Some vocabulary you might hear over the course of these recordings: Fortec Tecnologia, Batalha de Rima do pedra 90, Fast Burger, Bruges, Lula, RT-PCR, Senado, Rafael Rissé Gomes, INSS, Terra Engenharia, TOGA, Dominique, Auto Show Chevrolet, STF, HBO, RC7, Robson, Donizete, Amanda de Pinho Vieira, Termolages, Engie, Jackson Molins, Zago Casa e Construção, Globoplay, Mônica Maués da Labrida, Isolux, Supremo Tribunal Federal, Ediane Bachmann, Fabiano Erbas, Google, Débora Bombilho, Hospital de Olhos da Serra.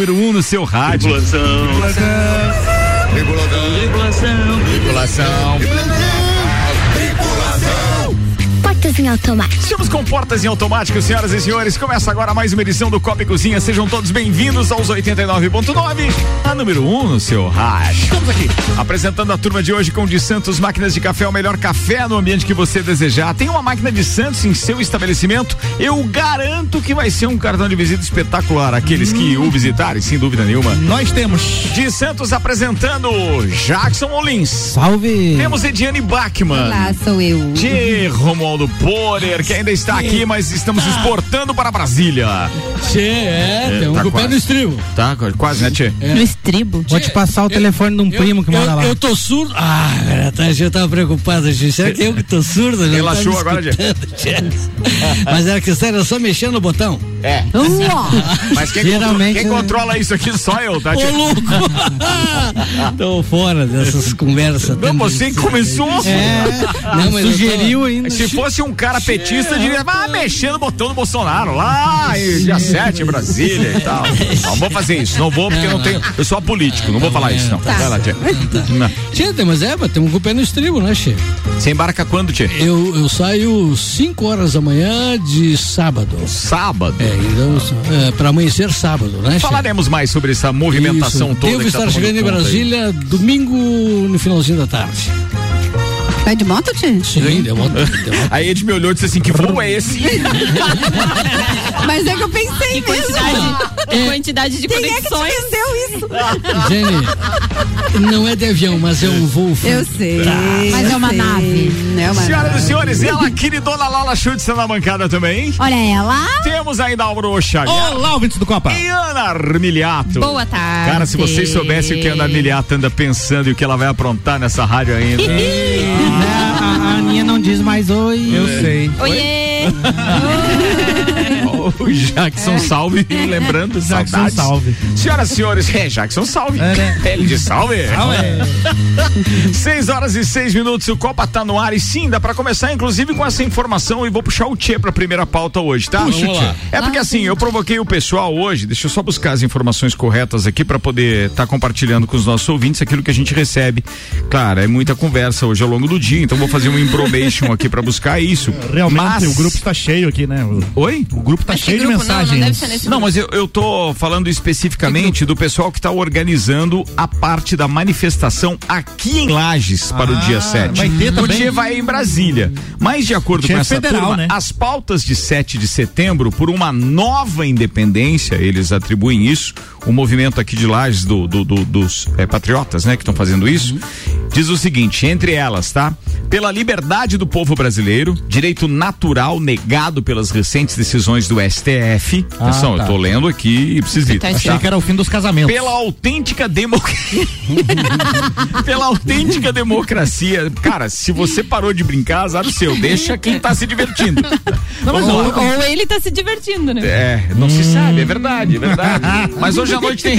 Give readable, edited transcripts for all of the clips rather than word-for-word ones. número 1 no seu rádio. Regulação. Portas em automático. Estamos com Portas em Automático, senhoras e senhores. Começa agora mais uma edição do Copa e Cozinha. Sejam todos bem-vindos aos 89.9, a número 1 no seu rádio. Estamos aqui apresentando a turma de hoje com o de Santos Máquinas de Café, o melhor café no ambiente que você desejar. Tem uma máquina de Santos em seu estabelecimento? Eu garanto que vai ser um cartão de visita espetacular. Aqueles que o visitarem, sem dúvida nenhuma. Nós temos de Santos apresentando Jackson Molins. Salve! Temos Ediane Bachmann. Olá, sou eu. De Romualdo Borer, que ainda está aqui, mas estamos exportando para Brasília. Tchê, tá com o pé no estribo. Tá, quase, né, Tchê? É. No estribo. Vou te passar o telefone de um primo que mora lá. Eu tô surdo. Ah, a gente tava preocupado, gente. Será que eu que tô surdo? Relaxou agora, Tchê. Mas era que sério, eu só mexendo no botão. É. Mas quem controla isso aqui só eu, tá, Tchê? Ô, louco. Tô fora dessas conversas. Não, você começou. Não, mas sugeriu ainda. Se fosse um cara petista, diria, vai mexer no botão do Bolsonaro lá em dia 7 em Brasília e tal. Não vou fazer isso, não vou, porque não tenho. Eu sou apolítico, não vou falar isso, não. Tá. Vai lá, Tchê. Tchê, mas tem um pé no estribo, né, Tchê? Você embarca quando, Tchê? Eu saio 5 horas da manhã de sábado. Sábado? Então, pra amanhecer sábado, né, Tchê? Falaremos mais sobre essa movimentação toda. Devo estar chegando em Brasília domingo no finalzinho da tarde. Vai de moto, Tchê? Sim, de moto. Aí ele me olhou e disse assim, que voo é esse? Mas é que eu pensei e mesmo. Quantidade de conexões. Quem é que te vendeu isso? Jenny, não é de avião, mas é um voo. Eu sei. Tá. Mas é uma nave. Senhoras e senhores, ela, queridona Lala Schultz, na bancada também. Olha ela. Temos ainda Álvaro Xavier. Olá, ouvintes do Copa. E Ana Armiliato. Boa tarde. Cara, se vocês soubessem o que a Ana Armiliato anda pensando e o que ela vai aprontar nessa rádio ainda. A Aninha não diz mais oi. Eu sei. Oiê. O Jackson Salve, lembrando, Jackson saudades. Salve. Senhoras e senhores, Jackson Salve. Ele de salve. 6:06, o Copa tá no ar e sim, dá pra começar inclusive com essa informação e vou puxar o Tchê pra primeira pauta hoje, tá? Puxa, Tchê. É porque assim, eu provoquei o pessoal hoje, deixa eu só buscar as informações corretas aqui pra poder estar compartilhando com os nossos ouvintes aquilo que a gente recebe. Claro, é muita conversa hoje ao longo do dia, então vou fazer um information aqui pra buscar isso. Realmente, o grupo está cheio aqui, né? Oi? O grupo tá cheio de mensagens. Não, mas eu tô falando especificamente do pessoal que tá organizando a parte da manifestação aqui em Lages para o dia 7. Vai ter também. O dia vai em Brasília. Mas de acordo com essa turma, né? As pautas de 7 de setembro por uma nova independência, eles atribuem isso, o movimento aqui de Lages dos patriotas, né, que estão fazendo isso, diz o seguinte, entre elas, tá? Pela liberdade do povo brasileiro, direito natural negado pelas recentes decisões do STF. Atenção, eu tô lendo aqui e preciso ir. Achei que era o fim dos casamentos. Pela autêntica democracia. Cara, se você parou de brincar, azar o seu. Deixa quem tá se divertindo. Não, mas ou ele tá se divertindo, né? Não se sabe, é verdade, é verdade. Mas hoje à noite tem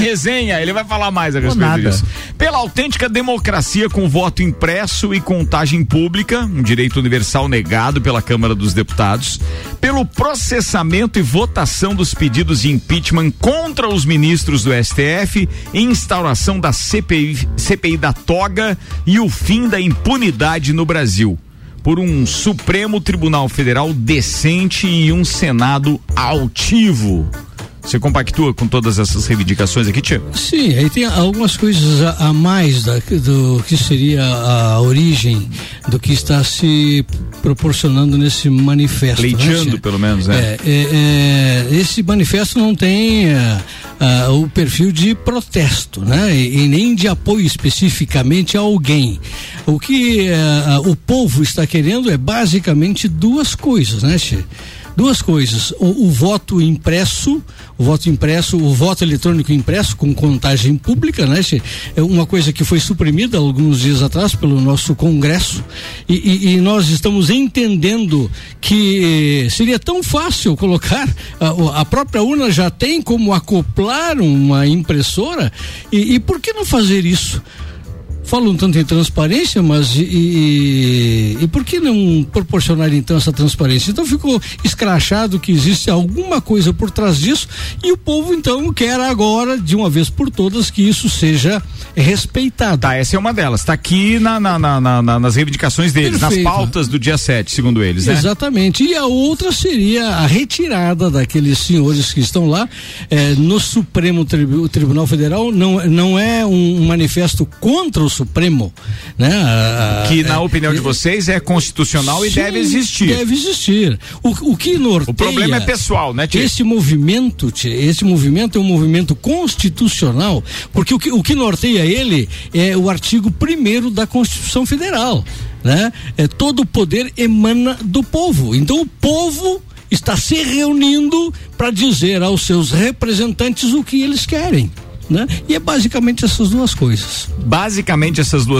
resenha, ele vai falar mais a respeito disso. Pela autêntica democracia com voto impresso e contagem pública, um direito universal negado pela Câmara dos Deputados, pelo processamento e votação dos pedidos de impeachment contra os ministros do STF, instauração da CPI da toga e o fim da impunidade no Brasil. Por um Supremo Tribunal Federal decente e um Senado altivo. Você compactua com todas essas reivindicações aqui, Tchê? Sim, aí tem algumas coisas a mais do que seria a origem do que está se proporcionando nesse manifesto. Pleiteando, né, pelo menos, né? Esse manifesto não tem o perfil de protesto, né? E nem de apoio especificamente a alguém. O que o povo está querendo é basicamente duas coisas, né, Tchê? Duas coisas, o voto impresso, o voto eletrônico impresso com contagem pública, né? É uma coisa que foi suprimida alguns dias atrás pelo nosso Congresso e nós estamos entendendo que seria tão fácil colocar, a própria urna já tem como acoplar uma impressora e por que não fazer isso? falam tanto em transparência, mas e por que não proporcionar então essa transparência? Então ficou escrachado que existe alguma coisa por trás disso, e o povo então quer agora, de uma vez por todas, que isso seja respeitado. Tá, essa é uma delas, tá aqui nas reivindicações deles. Perfeito. Nas pautas do dia 7, segundo eles, né? Exatamente, e a outra seria a retirada daqueles senhores que estão lá no Supremo Tribunal Federal. Não é um manifesto contra o Supremo, né? Que na opinião de vocês é constitucional. Sim, e deve existir. Deve existir. O que norteia... O problema é pessoal, né, Tchê? Esse movimento é um movimento constitucional, porque o que norteia ele é o artigo 1º da Constituição Federal, né? Todo o poder emana do povo. Então o povo está se reunindo para dizer aos seus representantes o que eles querem, né? E é basicamente essas duas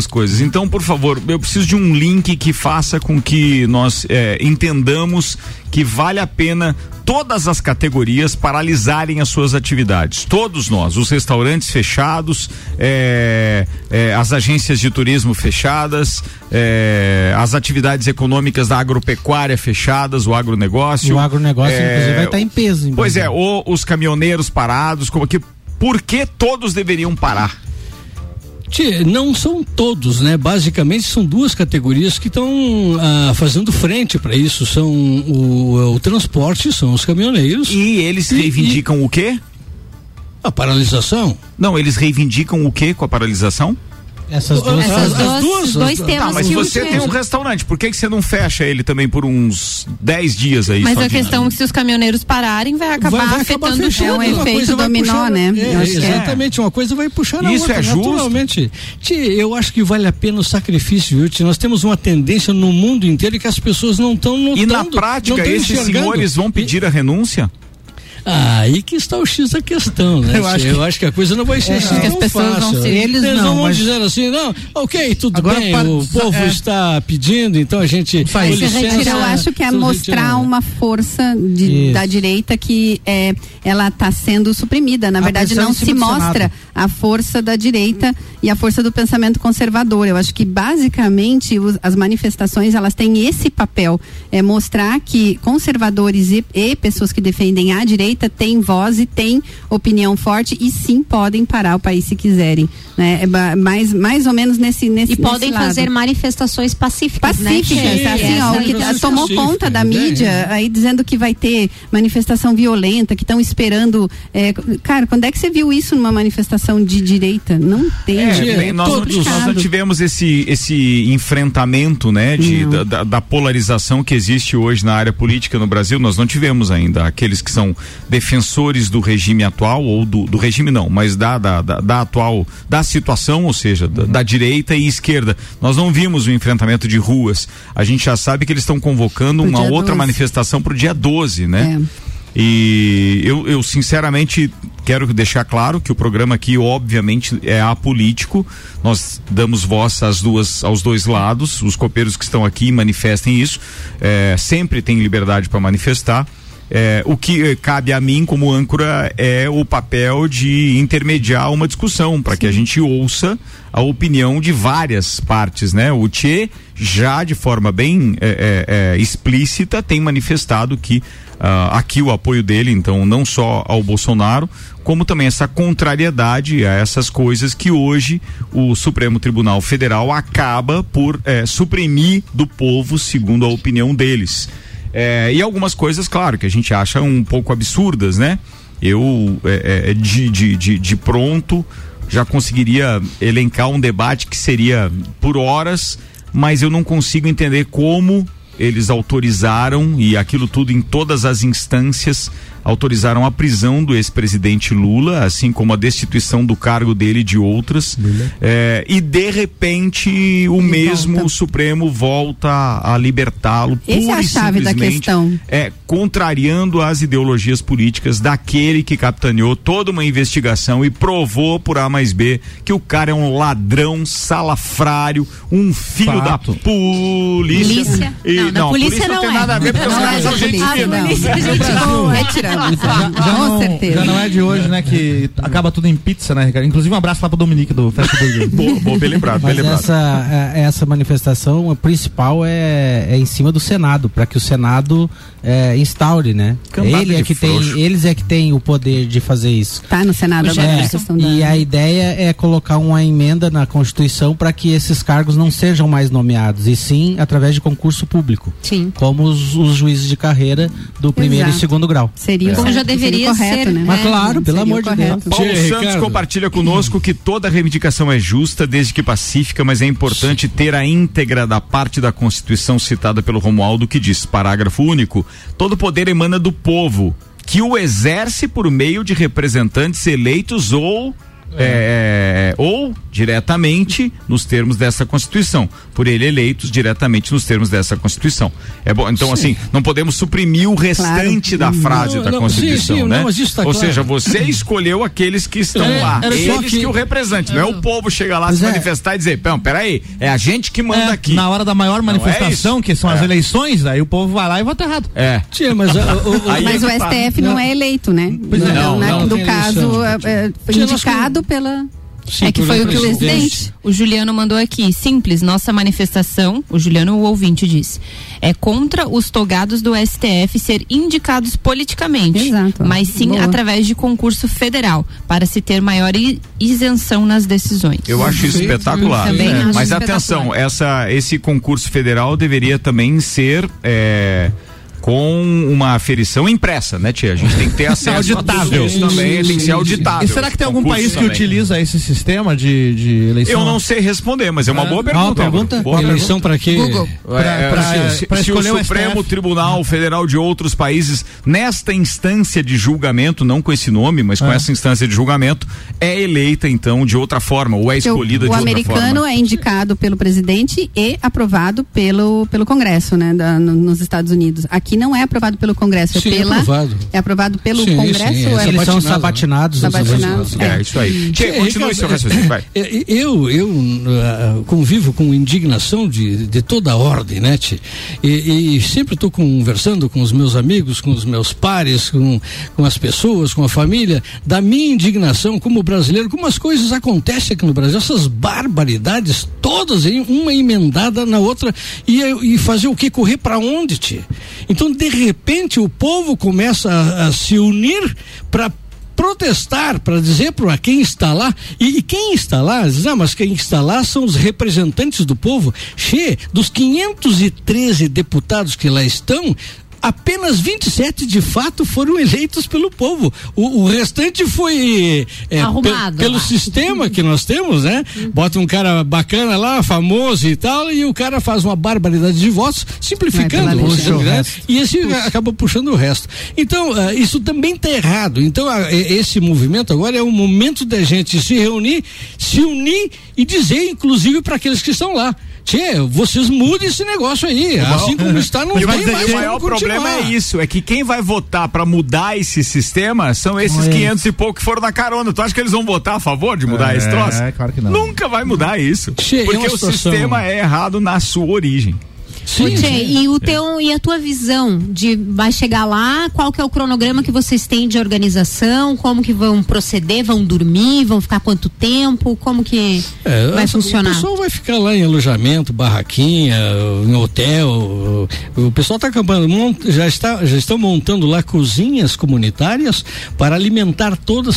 coisas. Então, por favor, eu preciso de um link que faça com que nós entendamos que vale a pena todas as categorias paralisarem as suas atividades. Todos nós, os restaurantes fechados, as agências de turismo fechadas, as atividades econômicas da agropecuária fechadas, o agronegócio. O agronegócio, inclusive, vai estar em peso. Pois é, ou os caminhoneiros parados, como aqui. Por que todos deveriam parar? Não são todos, né? Basicamente são duas categorias que estão fazendo frente para isso. São o transporte, são os caminhoneiros. E eles reivindicam o quê? A paralisação. Não, eles reivindicam o quê com a paralisação? Essas duas temas. Tá, mas você tem um restaurante, por que você não fecha ele também por uns 10 dias aí? Mas a questão é que se os caminhoneiros pararem, vai acabar afetando, fechando, é um efeito dominó, puxar, né? Exatamente, uma coisa vai puxar a isso outra. Isso é justo? Naturalmente. Eu acho que vale a pena o sacrifício, viu? Nós temos uma tendência no mundo inteiro que as pessoas não estão notando. E na prática, esses senhores vão pedir a renúncia? Aí que está o X da questão, né? Eu acho que a coisa não vai ser assim. As pessoas vão ser eles não vão dizer assim, não, ok, tudo agora bem, o povo está pedindo, então a gente faz isso. Eu acho que é mostrar uma força da direita que ela está sendo suprimida. Na verdade, não se mostra a força da direita e a força do pensamento conservador. Eu acho que basicamente as manifestações, elas têm esse papel, mostrar que conservadores e pessoas que defendem a direita tem voz e tem opinião forte, e sim podem parar o país se quiserem, né? Mais ou menos nesse e podem nesse fazer manifestações pacíficas, né? Assim, ó, o que tomou conta da mídia aí dizendo que vai ter manifestação violenta, que estão esperando, cara, quando é que você viu isso numa manifestação de direita? Não tem. Nós não tivemos esse enfrentamento, né, da polarização que existe hoje na área política no Brasil. Nós não tivemos ainda aqueles que são defensores do regime atual, ou do regime não, mas da atual, da situação, ou seja, da direita e esquerda. Nós não vimos o enfrentamento de ruas. A gente já sabe que eles estão convocando uma outra manifestação para o dia 12, né? E eu sinceramente quero deixar claro que o programa aqui obviamente é apolítico. Nós damos voz aos dois lados. Os copeiros que estão aqui manifestem isso, sempre tem liberdade para manifestar. O que cabe a mim como âncora é o papel de intermediar uma discussão para que a gente ouça a opinião de várias partes, né? O Tchê já de forma bem explícita tem manifestado que aqui o apoio dele, então, não só ao Bolsonaro, como também essa contrariedade a essas coisas que hoje o Supremo Tribunal Federal acaba por suprimir do povo, segundo a opinião deles. E algumas coisas, claro, que a gente acha um pouco absurdas, né? Eu, de pronto, já conseguiria elencar um debate que seria por horas, mas eu não consigo entender como eles autorizaram, e aquilo tudo em todas as instâncias, autorizaram a prisão do ex-presidente Lula, assim como a destituição do cargo dele de outras. E de repente o Supremo volta a libertá-lo. Essa é a chave da questão. Contrariando as ideologias políticas daquele que capitaneou toda uma investigação e provou por A mais B que o cara é um ladrão, salafrário, um filho da polícia. Não, polícia não tem nada a ver, porque os caras são gente fina. É Com certeza. Já não é de hoje, né? Que acaba tudo em pizza, né, Ricardo? Inclusive um abraço lá pro Dominique do Fast Burger. Boa, bem lembrado, bem lembrado. Essa manifestação principal é em cima do Senado, para que o Senado instaure, né? Eles é que tem o poder de fazer isso. Tá no Senado agora. E a ideia é colocar uma emenda na Constituição para que esses cargos não sejam mais nomeados, e sim através de concurso público. Sim. Como os juízes de carreira do primeiro e segundo grau. Seria como já deveria correto, ser, né? Mas claro, pelo amor de Deus. Paulo Santos compartilha conosco que toda reivindicação é justa, desde que pacífica, mas é importante ter a íntegra da parte da Constituição citada pelo Romualdo, que diz, parágrafo único, todo poder emana do povo, que o exerce por meio de representantes eleitos ou diretamente nos termos dessa Constituição, por ele eleitos diretamente nos termos dessa Constituição. É bom, então assim, não podemos suprimir o restante da frase da Constituição, né? Não, mas isso tá ou claro. Seja, você escolheu aqueles que estão lá, eles que o representam, não é o povo chegar lá, se manifestar e dizer, peraí, é a gente que manda aqui. Na hora da maior manifestação, que são as eleições, aí o povo vai lá e vota errado. É. Tia, mas o STF não é eleito, né? Não, no caso, foi indicado pela... Sim, que foi o que o presidente, o Juliano, mandou aqui. Simples, nossa manifestação, o Juliano, o ouvinte, disse, é contra os togados do STF ser indicados politicamente. Exato. Mas sim através de concurso federal, para se ter maior isenção nas decisões. Eu acho isso espetacular. Acho mas atenção, esse concurso federal deveria também ser... com uma aferição impressa, né, tia? A gente tem que ter acesso auditável. Também tem que ser auditável. E será que tem algum país que utiliza esse sistema de eleição? Eu não sei responder, mas é uma boa pergunta. Uma pergunta? Boa eleição para quê? Google. Para escolher o Supremo Tribunal Federal de outros países, nesta instância de julgamento, não com esse nome, mas com essa instância de julgamento, é eleita, então, de outra forma, ou é escolhida de outra forma. O americano é indicado pelo presidente e aprovado pelo Congresso, né, nos Estados Unidos. Aqui não é aprovado pelo Congresso, é aprovado pelo Congresso. Sim, eles são sabatinados. É isso aí. Continue seu raciocínio, vai. Eu convivo com indignação de toda a ordem, né, Ti? E sempre estou conversando com os meus amigos, com os meus pares, com as pessoas, com a família, da minha indignação como brasileiro, como as coisas acontecem aqui no Brasil, essas barbaridades todas, uma emendada na outra, e fazer o quê? Correr para onde, Ti? Então, de repente, o povo começa a se unir para protestar, para dizer para quem está lá, e quem está lá, mas quem está lá são os representantes do povo. Dos 513 deputados que lá estão, apenas 27 de fato foram eleitos pelo povo. O restante foi arrumado, pelo sistema que nós temos, né? Bota um cara bacana lá, famoso e tal, e o cara faz uma barbaridade de votos, simplificando, e esse acaba puxando o resto. Então, isso também está errado. Então, esse movimento agora é o momento da gente se reunir, se unir e dizer, inclusive, para aqueles que estão lá. Vocês mudem esse negócio aí. Assim como está, não vai mais. O maior problema é isso, é que quem vai votar pra mudar esse sistema são esses 500 e pouco que foram na carona. Tu acha que eles vão votar a favor de mudar esse troço? Claro que não. Nunca vai mudar isso. Porque o sistema é errado na sua origem. Sim. E a tua visão de vai chegar lá, qual que é o cronograma que vocês têm de organização, como que vão proceder, vão dormir, vão ficar quanto tempo, como que vai funcionar? O pessoal vai ficar lá em alojamento, barraquinha, em hotel, o pessoal está acampando, já estão montando lá cozinhas comunitárias para alimentar todo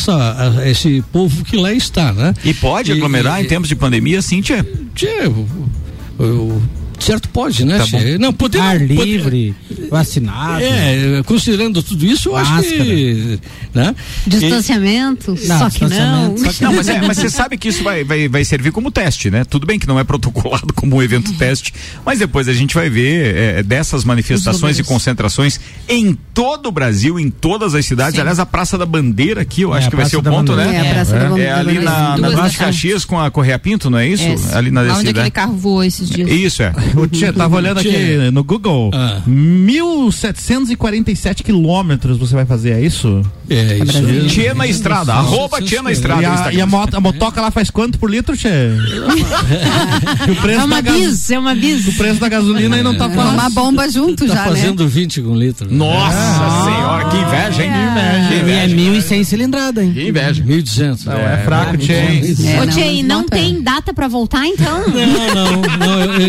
esse povo que lá está, né? E pode aglomerar em tempos de pandemia, sim, tia? Certo, pode, né? Não, poder, ar livre, vacinado. Considerando tudo isso, eu acho que... Né? Distanciamento, só que não. Mas você sabe que isso vai servir como teste, né? Tudo bem que não é protocolado como um evento teste, mas depois a gente vai ver dessas manifestações e concentrações em todo o Brasil, em todas as cidades. Sim. Aliás, a Praça da Bandeira aqui, eu acho que vai ser o ponto, né? É a Praça da Bandeira. É ali na Duas de Caxias com a Correia Pinto, não é isso? Ali na descida. Onde aquele carro voou esses dias. Isso, é. Eu tava olhando aqui no Google. 1.747 quilômetros você vai fazer, é isso? É isso. Tchê na estrada, arroba Tchê na estrada. E a motoca lá faz quanto por litro, Tchê? É uma bis. O preço da gasolina aí não tá fácil. Uma bomba junto já, né? Tá fazendo 20 com litro. Nossa senhora, que inveja, hein? E é 1.100 cilindrada, hein? Que inveja. 1.200. É fraco, Tchê. Ô, Tchê, não tem data pra voltar, então?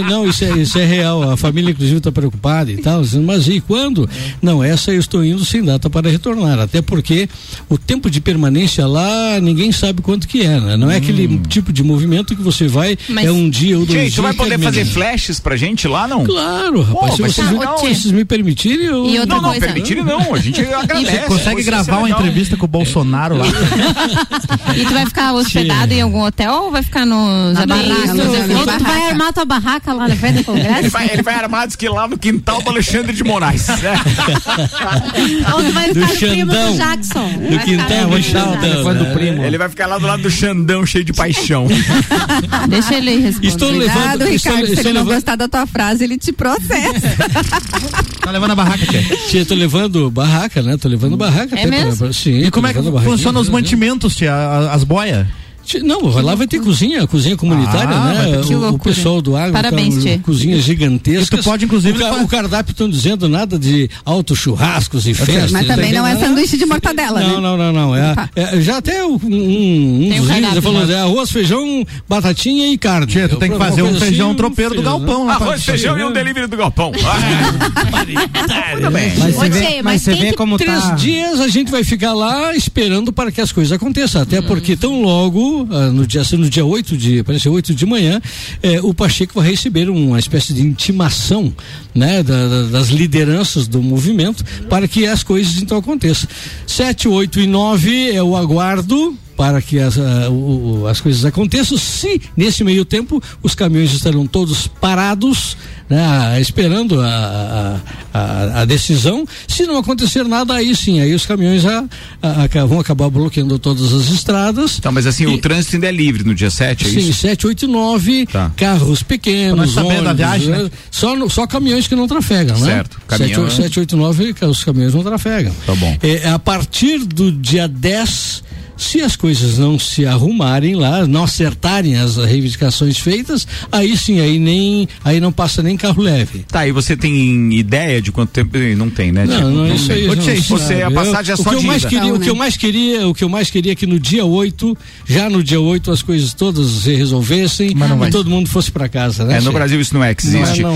Não, isso é real. A família, inclusive, está preocupada e tal. Mas e quando? Não, essa eu estou indo sem data para retornar. Até porque o tempo de permanência lá, ninguém sabe quanto que é, né? Não é aquele tipo de movimento que você vai, é um dia ou dois dias. Gente, você vai poder fazer flashes pra gente lá, não? Claro, rapaz. Se vocês me permitirem, eu... Não, a gente agradece. Você consegue gravar uma entrevista com o Bolsonaro lá? E tu vai ficar hospedado em algum hotel ou vai ficar nos ou tu vai armar tua barraca lá na frente do Congresso? Ele vai armar, diz que lá no quintal do Alexandre de Moraes. Né? Ou tu vai ficar no primo do Jackson. Do quintal do Xandão. Ele vai ficar lá do lado do Xandão, cheio de paixão. Deixa ele responder. Cuidado, Ricardo, se ele não gostar da tua frase, ele te processa. Tá levando a barraca, Tia? Tô levando barraca, né? É mesmo? Sim, e como é que funcionam os mantimentos, Tia? As boias? Não, lá vai ter cozinha comunitária, né? O pessoal do agro, cozinha gigantesca. Tu pode, inclusive, o cardápio estão dizendo nada de altos churrascos e festas. Mas também não é sanduíche de mortadela, né? Não. Já até um falando arroz, feijão, batatinha e carne. Tchê, tu tem que fazer um feijão tropeiro do galpão lá. Arroz, feijão e um delivery do galpão. Mas você vê como tá. 3 dias a gente vai ficar lá esperando para que as coisas aconteçam. Até porque tão logo no dia 8 de manhã, o Pacheco vai receber uma espécie de intimação, né, das lideranças do movimento para que as coisas então aconteçam. 7, 8 e 9 é o aguardo para que as coisas aconteçam. Se nesse meio tempo os caminhões estarão todos parados, né, esperando a decisão. Se não acontecer nada, aí sim, aí os caminhões vão acabar bloqueando todas as estradas. Tá, mas assim, o trânsito ainda é livre no dia 7, é sim, isso? Sim, 7, 8 e 9, tá. Carros pequenos, ônibus, viagem, né? só caminhões que não trafegam, certo, né? Caminhão... 7, 8 e 9, os caminhões não trafegam. Tá bom. A partir do dia 10, se as coisas não se arrumarem lá, não acertarem as reivindicações feitas, aí sim, aí não passa nem carro leve. Tá, e você tem ideia de quanto tempo? Não tem, né? Não, isso aí. A passagem é só de ida. O que eu mais queria é que no dia 8 as coisas todas se resolvessem e todo mundo fosse pra casa, né? No Brasil isso não existe. Não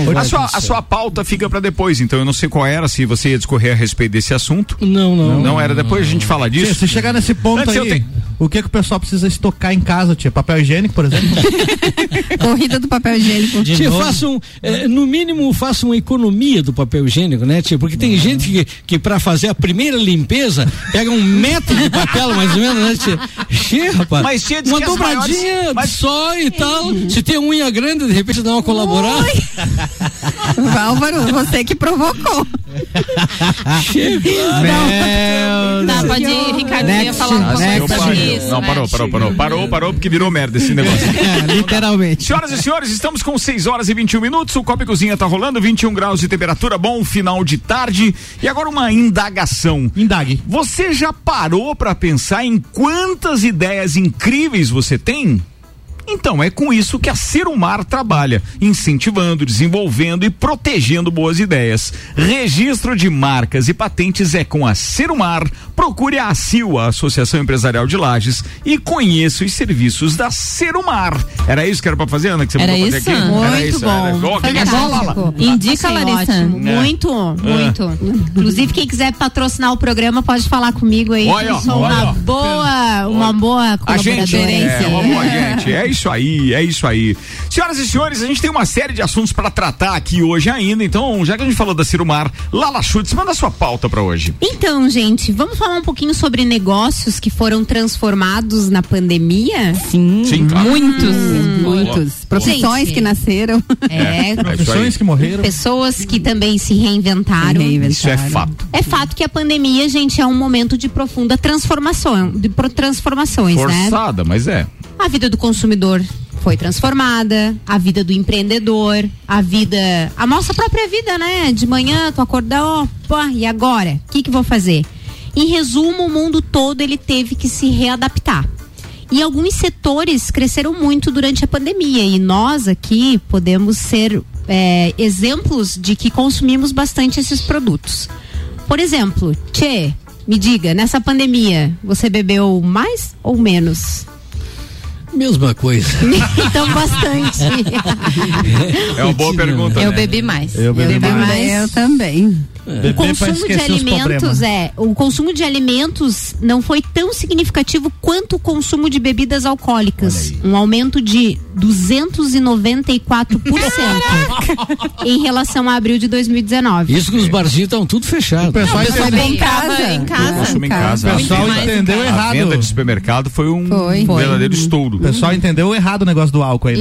a sua pauta fica pra depois, então eu não sei qual era, se você ia discorrer a respeito desse assunto. Não era depois, a gente fala disso. Se chegar nesse ponto aí, o que o pessoal precisa estocar em casa, Tia? Papel higiênico, por exemplo? Corrida do papel higiênico. Tia, faça uma economia do papel higiênico, né, Tia? Porque tem gente que pra fazer a primeira limpeza, pega 1 metro de papel, mais ou menos, né, Tia? Tia, rapaz. Mas, Tia, uma dobradinha só e tal. Se tem unha grande, de repente dá uma colaborada. Álvaro, você que provocou. Não, pode ir, Ricardo, eu ia falar uma coisa. Parou, porque virou merda esse negócio. Literalmente. Senhoras e senhores, estamos com 6 horas e 21 minutos, o Copa e Cozinha tá rolando, 21 graus de temperatura, bom final de tarde. E agora uma indagação. Indague. Você já parou pra pensar em quantas ideias incríveis você tem? Então, é com isso que a Serumar trabalha, incentivando, desenvolvendo e protegendo boas ideias. Registro de marcas e patentes é com a Serumar. Procure a ACIL, a Associação Empresarial de Lages, e conheça os serviços da Serumar. Era isso que era pra fazer, Ana? Que você era isso? Fazer aqui? Muito bom. Fantástico. Indica, Larissa. Ótimo. Muito. Inclusive, quem quiser patrocinar o programa, pode falar comigo aí. Uma boa colaboradora. Uma boa gente, É isso aí. Senhoras e senhores, a gente tem uma série de assuntos para tratar aqui hoje ainda, então já que a gente falou da Serumar, Lala Schultz, manda a sua pauta para hoje. Então, gente, vamos falar um pouquinho sobre negócios que foram transformados na pandemia? Sim, claro. Muitos. Profissões que nasceram. Profissões que morreram. Pessoas que também se reinventaram. Isso é fato. É fato que a pandemia, gente, é um momento de profunda transformação, de transformações, né? Forçada, mas é. A vida do consumidor foi transformada, a vida do empreendedor, a vida, a nossa própria vida, né? De manhã, tu acordar, opa, e agora? O que que vou fazer? Em resumo, o mundo todo ele teve que se readaptar. E alguns setores cresceram muito durante a pandemia e nós aqui podemos ser exemplos de que consumimos bastante esses produtos. Por exemplo, Tchê, me diga, nessa pandemia, você bebeu mais ou menos? Mesma coisa. Então, bastante. É uma boa pergunta. Eu bebi mais. Eu bebi mais. Eu também. O consumo de alimentos o consumo de alimentos não foi tão significativo quanto o consumo de bebidas alcoólicas. Um aumento de 294% em relação a abril de 2019. Isso que os barzinhos estão tudo fechados. O pessoal em casa. O pessoal entendeu errado. A venda de supermercado foi um verdadeiro estouro. O pessoal entendeu errado o negócio do álcool aí.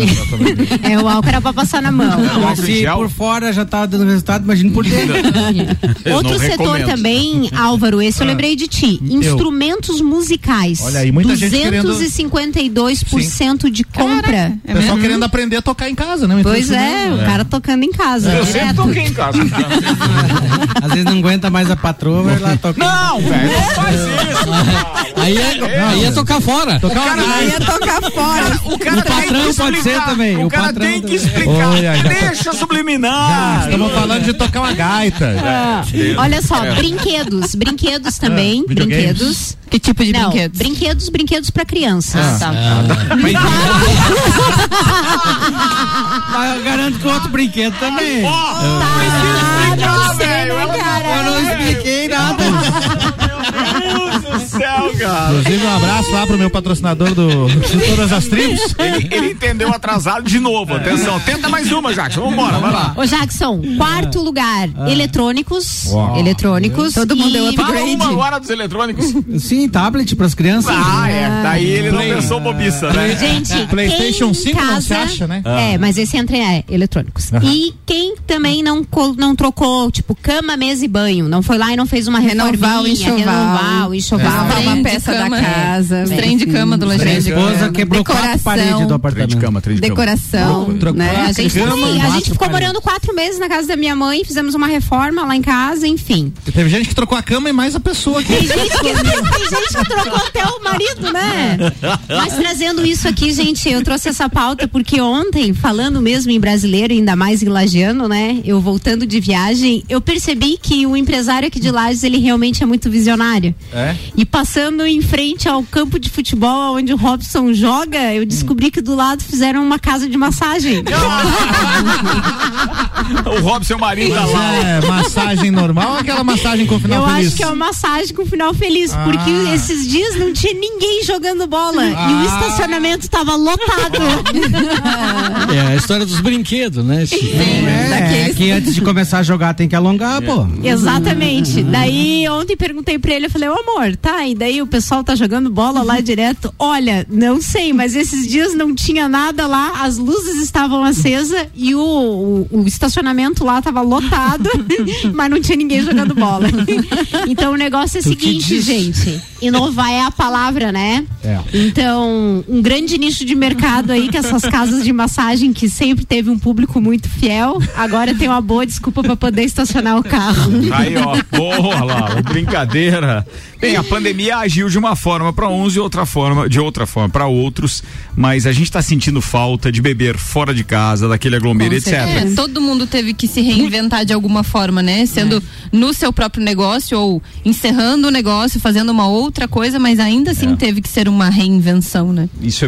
O álcool era pra passar na mão. Se por fora já tá dando resultado, imagina por dentro. Outro setor também, Álvaro, esse eu lembrei de ti. Instrumentos musicais. Olha aí, muita 252% de compra. Caraca, o pessoal querendo aprender a tocar em casa, né? Pois o cara tocando em casa. Eu sempre toquei em casa. Às vezes não aguenta mais a patroa, vai lá tocar. Não, velho, não faz isso. Aí ia tocar fora. O cara patrão pode ser também. O cara tem que explicar. Deixa subliminar. Estamos falando de tocar uma gaita. Olha só, brinquedos também, brinquedos. Que tipo de brinquedos? Brinquedos pra crianças. Tá. Eu garanto que outro brinquedo também. Eu não expliquei nada. Meu Deus do céu, cara. Inclusive, um abraço lá pro meu patrocinador de todas as tribos. Ele entendeu atrasado de novo. Atenção, tenta mais uma, Jackson. Vambora, vai lá. Ô, Jackson, quarto lugar, eletrônicos. Uau. Eletrônicos. Todo mundo deu upgrade. Fala uma hora dos eletrônicos. Sim, tablet pras crianças. Daí ele não pensou bobiça, né? Gente, PlayStation 5 não se acha, né? Mas esse entra eletrônicos. E quem também não trocou, tipo, cama, mesa e banho. Não foi lá e não fez uma renovar o enxoval. Uma peça da casa. Trem de cama do lojista. Minha esposa quebrou 4 paredes do apartamento. Trem de cama. Decoração. Né? A gente ficou morando 4 meses na casa da minha mãe, fizemos uma reforma lá em casa, enfim. Teve gente que trocou a cama e mais a pessoa aqui. Tem gente que trocou até o marido, né? Mas trazendo isso aqui, gente, eu trouxe essa pauta porque ontem, falando mesmo em brasileiro, ainda mais em lagiano, né? Eu voltando de viagem, eu percebi que o empresário aqui de Lages, ele realmente é muito visionário. E passando em frente ao campo de futebol onde o Robson joga, eu descobri que do lado fizeram uma casa de massagem. O Robson é o marido da Lala. Massagem normal ou aquela massagem com final feliz? Eu acho que é uma massagem com final feliz, porque esses dias não tinha ninguém jogando bola e o estacionamento estava lotado. É a história dos brinquedos, né? Que antes de começar a jogar tem que alongar, pô. Exatamente. Daí ontem perguntei pra ele, eu falei, amor, tá, e daí o pessoal tá jogando bola lá direto, olha, não sei, mas esses dias não tinha nada lá, as luzes estavam acesas e o estacionamento lá tava lotado, mas não tinha ninguém jogando bola. Então o negócio é o seguinte, gente, inovar é a palavra, né? Então, um grande nicho de mercado aí, que essas casas de massagem que sempre teve um público muito fiel, agora tem uma boa desculpa pra poder estacionar o carro. Aí, ó, porra lá, brincadeira. Bem, a pandemia agiu de uma forma para uns e de outra forma para outros, mas a gente está sentindo falta de beber fora de casa, daquele aglomero, etc. Todo mundo teve que se reinventar de alguma forma, né? Sendo no seu próprio negócio ou encerrando o negócio, fazendo uma outra coisa, mas ainda assim teve que ser uma reinvenção, né? Isso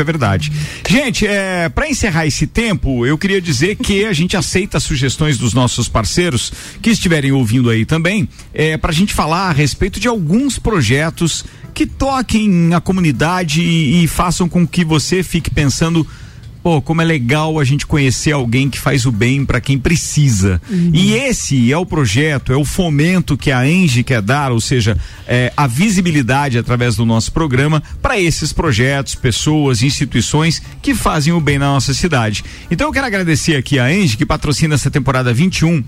é verdade. Gente, para encerrar esse tempo, eu queria dizer que a gente aceita as sugestões dos nossos parceiros que estiverem ouvindo aí também, para a gente falar a respeito de alguns projetos que toquem a comunidade e façam com que você fique pensando pô, como é legal a gente conhecer alguém que faz o bem para quem precisa. Uhum. E esse é o projeto, é o fomento que a Engie quer dar, ou seja, a visibilidade através do nosso programa para esses projetos, pessoas, instituições que fazem o bem na nossa cidade. Então eu quero agradecer aqui a Engie, que patrocina essa temporada 21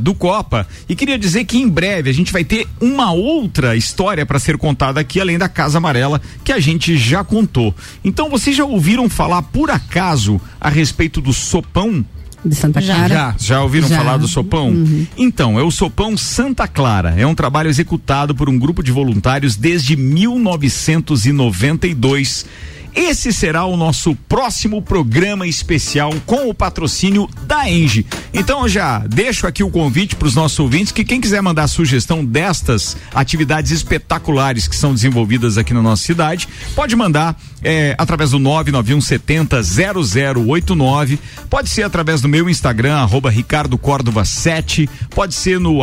do Copa, e queria dizer que em breve a gente vai ter uma outra história para ser contada aqui, além da Casa Amarela, que a gente já contou. Então vocês já ouviram falar por acaso a respeito do Sopão de Santa Clara? Já ouviram falar do Sopão? Uhum. Então, é o Sopão Santa Clara. É um trabalho executado por um grupo de voluntários desde 1992. Esse será o nosso próximo programa especial com o patrocínio da Engie. Então eu já deixo aqui o convite para os nossos ouvintes, que quem quiser mandar sugestão destas atividades espetaculares que são desenvolvidas aqui na nossa cidade, pode mandar através do 991700089, pode ser através do meu Instagram, @RicardoCórdova7, pode ser no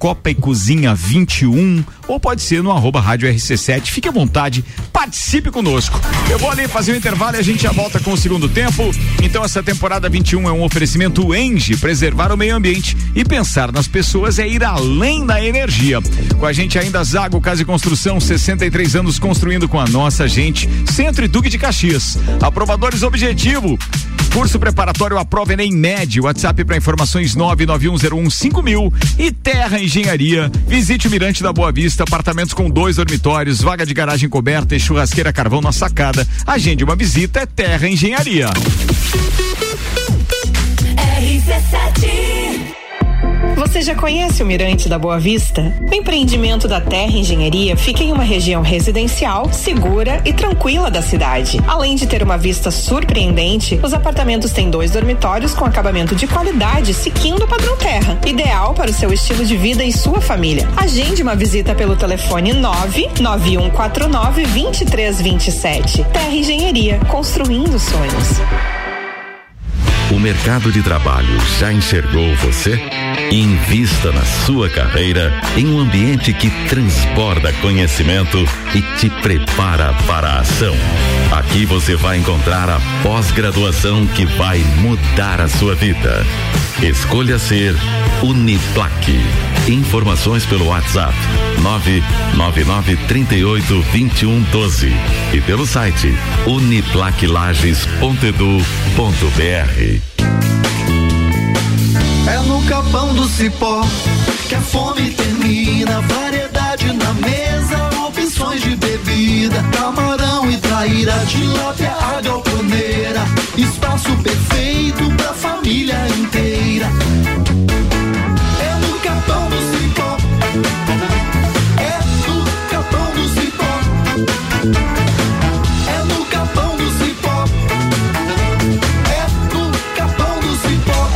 @Copa e Cozinha 21, ou pode ser no @Rádio RC7. Fique à vontade, participe conosco. Eu vou ali fazer um intervalo e a gente já volta com o segundo tempo. Então essa temporada 21 é um oferecimento Engie. Preservar o meio ambiente e pensar nas pessoas é ir além da energia. Com a gente ainda Zago Casa e Construção, 63 anos construindo com a nossa gente. Centro e Duque de Caxias. Aprovadores Objetivo. Curso preparatório à prova Enem Médio. WhatsApp para informações 991015000. E Terra Engenharia. Visite o Mirante da Boa Vista. Apartamentos com 2 dormitórios, vaga de garagem coberta e churrasqueira carvão na sacada. Agende uma visita. É Terra Engenharia. RC7. Você já conhece o Mirante da Boa Vista? O empreendimento da Terra Engenharia fica em uma região residencial, segura e tranquila da cidade. Além de ter uma vista surpreendente, os apartamentos têm 2 dormitórios com acabamento de qualidade, seguindo o padrão Terra, ideal para o seu estilo de vida e sua família. Agende uma visita pelo telefone 99149-2327. Terra Engenharia, construindo sonhos. O mercado de trabalho já enxergou você? Invista na sua carreira em um ambiente que transborda conhecimento e te prepara para a ação. Aqui você vai encontrar a pós-graduação que vai mudar a sua vida. Escolha ser Uniplac. Informações pelo WhatsApp 999382112 e pelo site uniplaclages.edu.br. É no Galpão do Cipó que a fome termina. Variedade na mesa, opções de bebida, camarão e traíra, tilápia, a galponeira. Espaço perfeito pra família inteira. É no Galpão do Cipó. É no Galpão do Cipó. É no Galpão do Cipó. É no Galpão do Cipó.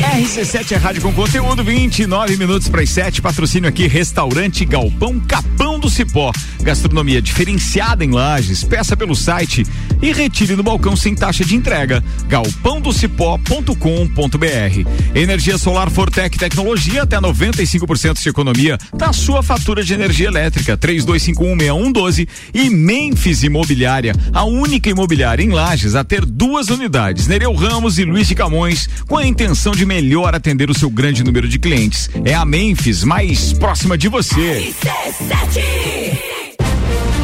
RC7 é rádio com conteúdo. 8:29 patrocínio aqui, restaurante Galpão Capão do Cipó, gastronomia diferenciada em Lages. Peça pelo site e retire no balcão sem taxa de entrega. galpãodocipó.com.br. Energia solar Fortec Tecnologia, até 95% de economia da sua fatura de energia elétrica. 32516112. E Memphis Imobiliária, a única imobiliária em Lages a ter 2 unidades, Nereu Ramos e Luiz de Camões, com a intenção de melhor atender o seu grande número de clientes. É a Memphis mais próxima de você.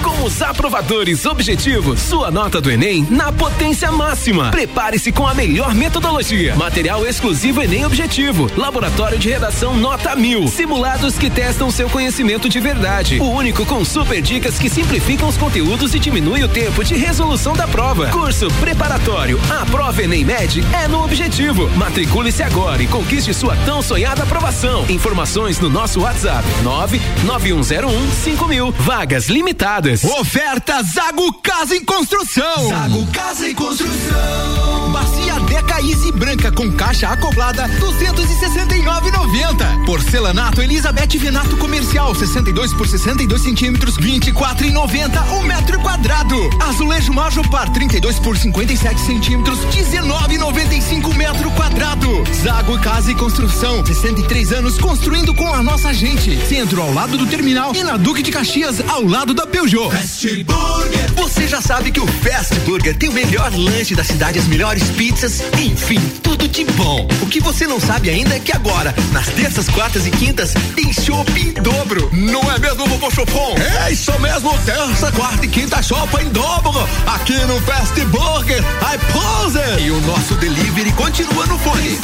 Com os aprovadores Objetivo, sua nota do Enem na potência máxima. Prepare-se com a melhor metodologia. Material exclusivo Enem Objetivo. Laboratório de redação nota 1000. Simulados que testam seu conhecimento de verdade. O único com super dicas que simplificam os conteúdos e diminui o tempo de resolução da prova. Curso preparatório. A prova Enem Med é no Objetivo. Matricule-se agora e conquiste sua tão sonhada aprovação. Informações no nosso WhatsApp 991015000. Vagas limitadas. Oferta Zago Casa e Construção. Zago Casa e Construção. Bacia de Caíse branca com caixa acoplada R$269,90. Porcelanato Elizabeth Venato comercial 62 por 62 centímetros R$24,90 o metro quadrado. Azulejo Majopar 32 por 57 centímetros R$19,95 metro quadrado. Zago Casa e Construção 63 anos construindo com a nossa gente. Centro ao lado do terminal e na Duque de Caxias ao lado da Peugeot. Fast Burger. Você já sabe que o Fast Burger tem o melhor lanche da cidade, as melhores pizzas, enfim, tudo de bom. O que você não sabe ainda é que agora, nas terças, quartas e quintas, tem chopp em dobro. Não é mesmo, vovô Chopon? É isso mesmo, terça, quarta e quinta, chopp em dobro. Aqui no Fast Burger, I Pose. E o nosso delivery continua no fone.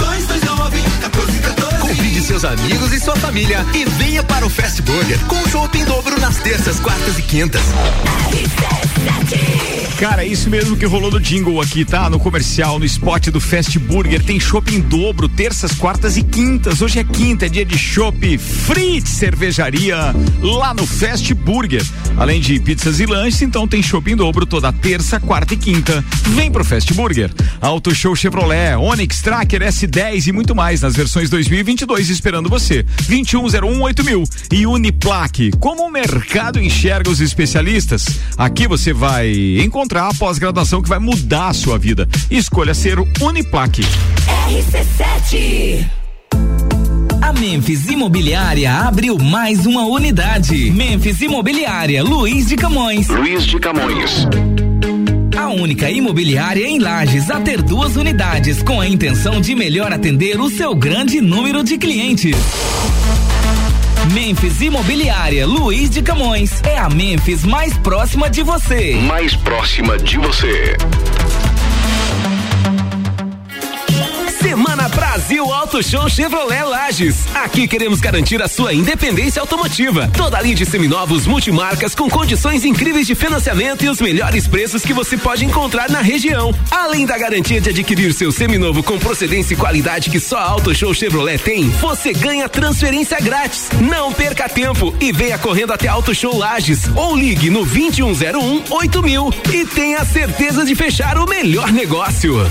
229-1414. Convide seus amigos e sua família e venha para o Fast Burger com chopp em dobro nas terças, quartas e quintas. Cara, é isso mesmo que rolou no jingle aqui, tá? No comercial, no spot do Fast Burger, tem chopp em dobro, terças, quartas e quintas. Hoje é quinta, é dia de chopp free de cervejaria lá no Fast Burger. Além de pizzas e lanches, então tem chopp em dobro toda terça, quarta e quinta. Vem pro Fast Burger. Auto Show Chevrolet, Onix, Tracker, S10 e muito mais nas versões 2022 esperando você. 21018000 e Uniplac. Como o mercado enxerga os especialistas? Aqui você vai encontrar a pós-graduação que vai mudar a sua vida. Escolha ser o Uniplac. RC7. A Memphis Imobiliária abriu mais uma unidade. Memphis Imobiliária, Luiz de Camões. A única imobiliária em Lages a ter duas unidades, com a intenção de melhor atender o seu grande número de clientes. Memphis Imobiliária Luiz de Camões é a Memphis mais próxima de você. Semana Brasil Auto Show Chevrolet Lages. Aqui queremos garantir a sua independência automotiva. Toda a linha de seminovos multimarcas com condições incríveis de financiamento e os melhores preços que você pode encontrar na região. Além da garantia de adquirir seu seminovo com procedência e qualidade que só a Auto Show Chevrolet tem, você ganha transferência grátis. Não perca tempo e venha correndo até Auto Show Lages ou ligue no 2101-8000 e tenha certeza de fechar o melhor negócio.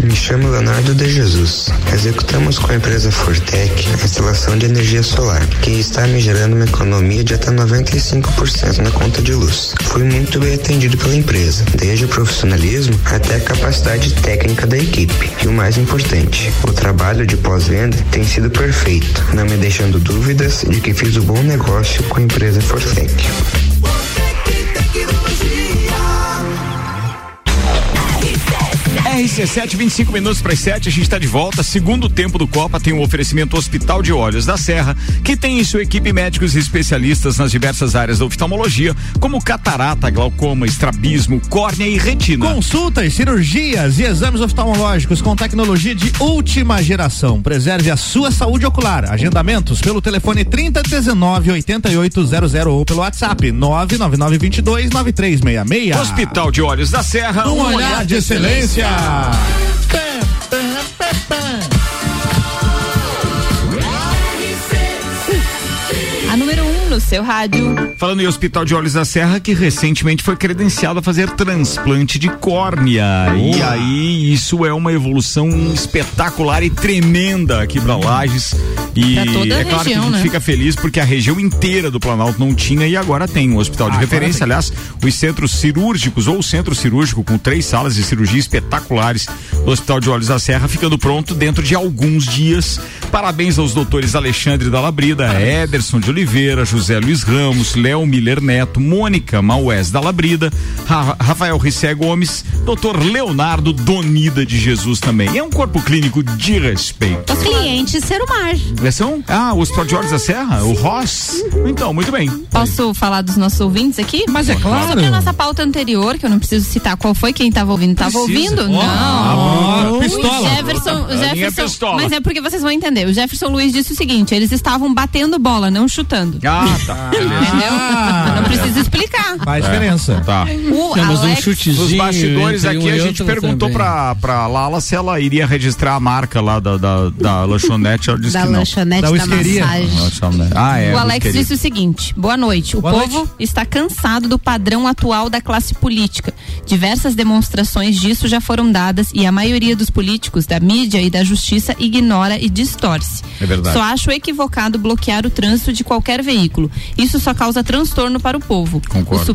Me chamo Leonardo de Jesus. Executamos com a empresa Fortec a instalação de energia solar, que está me gerando uma economia de até 95% na conta de luz. Fui muito bem atendido pela empresa, desde o profissionalismo até a capacidade técnica da equipe. E o mais importante, o trabalho de pós-venda tem sido perfeito, não me deixando dúvidas de que fiz um bom negócio com a empresa Fortec. RC7, 25 minutos para as 7, a gente está de volta. Segundo tempo do Copa tem um oferecimento Hospital de Olhos da Serra, que tem em sua equipe médicos e especialistas nas diversas áreas da oftalmologia, como catarata, glaucoma, estrabismo, córnea e retina. Consultas, cirurgias e exames oftalmológicos com tecnologia de última geração. Preserve a sua saúde ocular. Agendamentos pelo telefone 3019-8800 ou pelo WhatsApp 99922-9366. Hospital de Olhos da Serra, um olhar de excelência. A número 1 no seu rádio. Falando em Hospital de Olhos da Serra, que recentemente foi credenciado a fazer transplante de córnea. E aí, isso é uma evolução espetacular e tremenda aqui pra Lages. E pra toda a claro região, que a gente fica feliz porque a região inteira do Planalto não tinha e agora tem um hospital de referência. Aliás, os centros cirúrgicos ou o centro cirúrgico com 3 salas de cirurgia espetaculares do Hospital de Olhos da Serra, ficando pronto dentro de alguns dias. Parabéns aos doutores Alexandre da Labrida, Ederson de Oliveira, José Luiz Ramos, Léo Miller Neto, Mônica Maués da Labrida, Rafael Rissé Gomes, doutor Leonardo Donida de Jesus também. É um corpo clínico de respeito. O cliente Serumar. O Hospital de Olhos da Serra, o Ross. Então, muito bem. Posso falar dos nossos ouvintes aqui? Mas é claro. Sobre a nossa pauta anterior, que eu não preciso citar qual foi, quem estava ouvindo. Precisa. Não. Pistola. O Jefferson. Mas é porque vocês vão entender. entender. O Jefferson Luiz disse o seguinte: eles estavam batendo bola, não chutando. Ah, tá. Não precisa explicar. Faz diferença. Tá. Nos bastidores aqui, a gente perguntou pra Lala se ela iria registrar a marca lá da lanchonete. Ela disse que não. Da lanchonete da massagem. Ah, é. O Alex disse o seguinte: boa noite. O povo está cansado do padrão atual da classe política. Diversas demonstrações disso já foram dadas e a maioria dos políticos, da mídia e da justiça ignora e distorce. É verdade. Só acho equivocado bloquear o trânsito de qualquer veículo. Isso só causa transtorno para o povo. Concordo. Os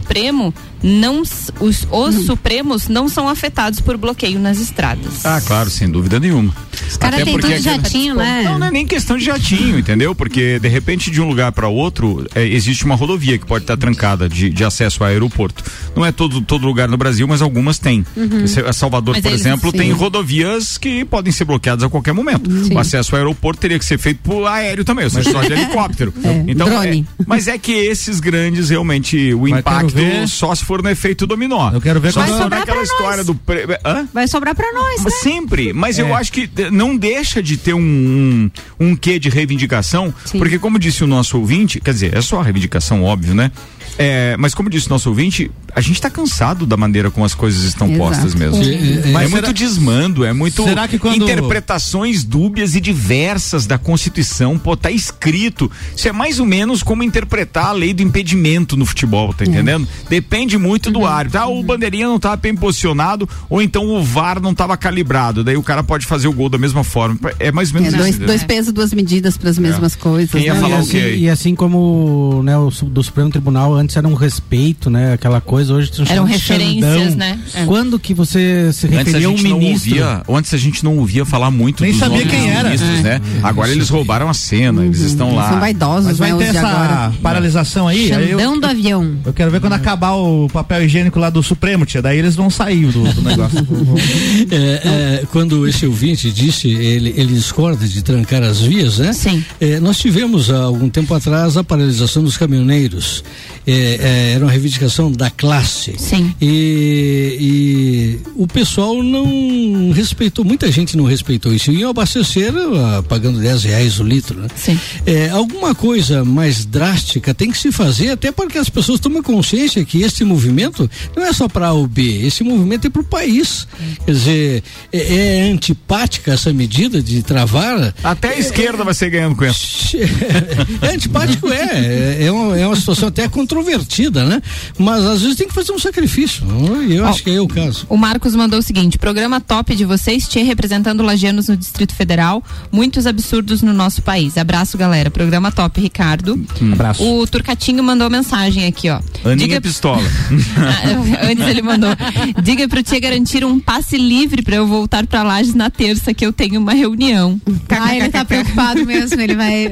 Supremos não são afetados por bloqueio nas estradas. Ah, claro, sem dúvida nenhuma. Os caras têm tudo de jatinho, né? Não é nem questão de jatinho, entendeu? Porque de repente de um lugar para outro existe uma rodovia que pode estar trancada de acesso ao aeroporto. Não é todo lugar no Brasil, mas algumas têm. Uhum. Salvador, por exemplo, tem rodovias que podem ser bloqueadas a qualquer momento. Sim. O acesso ao aeroporto teria que ser feito por aéreo também, ou seja, só de helicóptero. Então, mas é que esses grandes realmente, o impacto só se for no efeito dominó. Eu quero ver só vai sobrar aquela história do vai sobrar pra nós, né? Sempre, mas eu acho que não deixa de ter um quê de reivindicação. Sim. Porque como disse o nosso ouvinte, quer dizer, é só a reivindicação, óbvio, né? Mas como disse o nosso ouvinte, a gente tá cansado da maneira como as coisas estão postas mesmo. Mas muito desmando, será que quando... interpretações dúbias e diversas da Constituição, tá escrito. Isso é mais ou menos como interpretar a lei do impedimento no futebol, tá entendendo? Depende muito do árbitro. Ah, o bandeirinha não tava bem posicionado, ou então o VAR não tava calibrado, daí o cara pode fazer o gol da mesma forma. É mais ou menos isso. Dois pesos, duas medidas para as mesmas coisas. Quem ia falar o quê aí? E assim como, né, do Supremo Tribunal antes era um respeito, né, aquela coisa, hoje eram referências, Xandão, né? Quando que você se referia a um ministro? Antes a gente não ouvia falar muito dos nomes dos ministros, né? Agora eles roubaram a cena, eles estão lá. São vaidosos. Mas vai ter essa paralisação aí? Xandão do avião. Eu quero ver quando acabar o papel higiênico lá do Supremo, tia, daí eles vão sair do negócio. Quando esse ouvinte disse, ele discorda de trancar as vias, né? Sim. Nós tivemos há algum tempo atrás a paralisação dos caminhoneiros. Era uma reivindicação da classe. Sim. E o pessoal não respeitou, muita gente não respeitou isso. Iam abastecer pagando R$10 o litro, né? Sim. Alguma coisa mais drástica tem que se fazer, até para que as pessoas tomem consciência que esse movimento não é só para a UB, esse movimento é para o país. Quer dizer, é antipática essa medida de travar. Até a esquerda vai ser ganhando com isso. É antipático, é uma situação até controvertida, né? Mas às vezes tem que fazer um sacrifício. Eu acho que é o caso. O Marcos mandou o seguinte: programa top de vocês, Tchê, representando lagianos no Distrito Federal, muitos absurdos no nosso país. Abraço, galera. Programa top, Ricardo. Abraço. O Turcatinho mandou mensagem aqui, ó. Aninha Pistola. Antes ele mandou: diga pro Tchê garantir um passe livre pra eu voltar pra Lages na terça, que eu tenho uma reunião. Ele tá preocupado mesmo, ele vai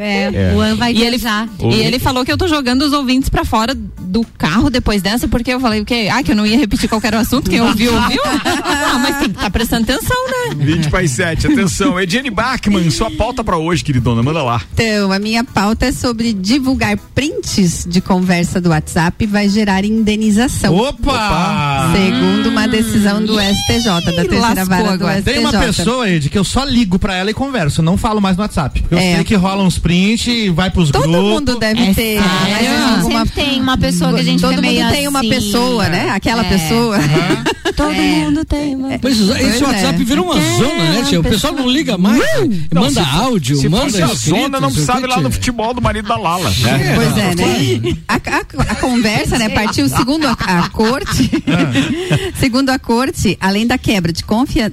vai viajar. E ele falou que eu tô jogando os ouvintes pra fora do carro depois dessa, porque eu falei o quê? Que eu não ia repetir qualquer assunto, quem ouviu. Ah, mas tem que estar prestando atenção, né? 20:07, atenção. Ediane Bachmann, sua pauta pra hoje, queridona, manda lá. Então, a minha pauta é sobre divulgar prints de conversa do WhatsApp vai gerar indenização. Opa! Segundo uma decisão do STJ, da terceira vara do STJ. Tem uma pessoa, Ed, que eu só ligo pra ela e converso, eu não falo mais no WhatsApp. Eu sei que rola uns prints, vai pros grupos. Todo mundo deve ter. Tem uma pessoa que a gente todo mundo tem assim, uma pessoa, né? Aquela pessoa. Uhum. Todo mundo tem uma pessoa. Esse WhatsApp virou uma zona, né, tia? O pessoal não liga mais. Não, manda áudio, manda a zona, não sabe lá no futebol do marido da Lala. Né? Pois é, né? A conversa, né? Partiu segundo a corte. Segundo a corte, além da quebra de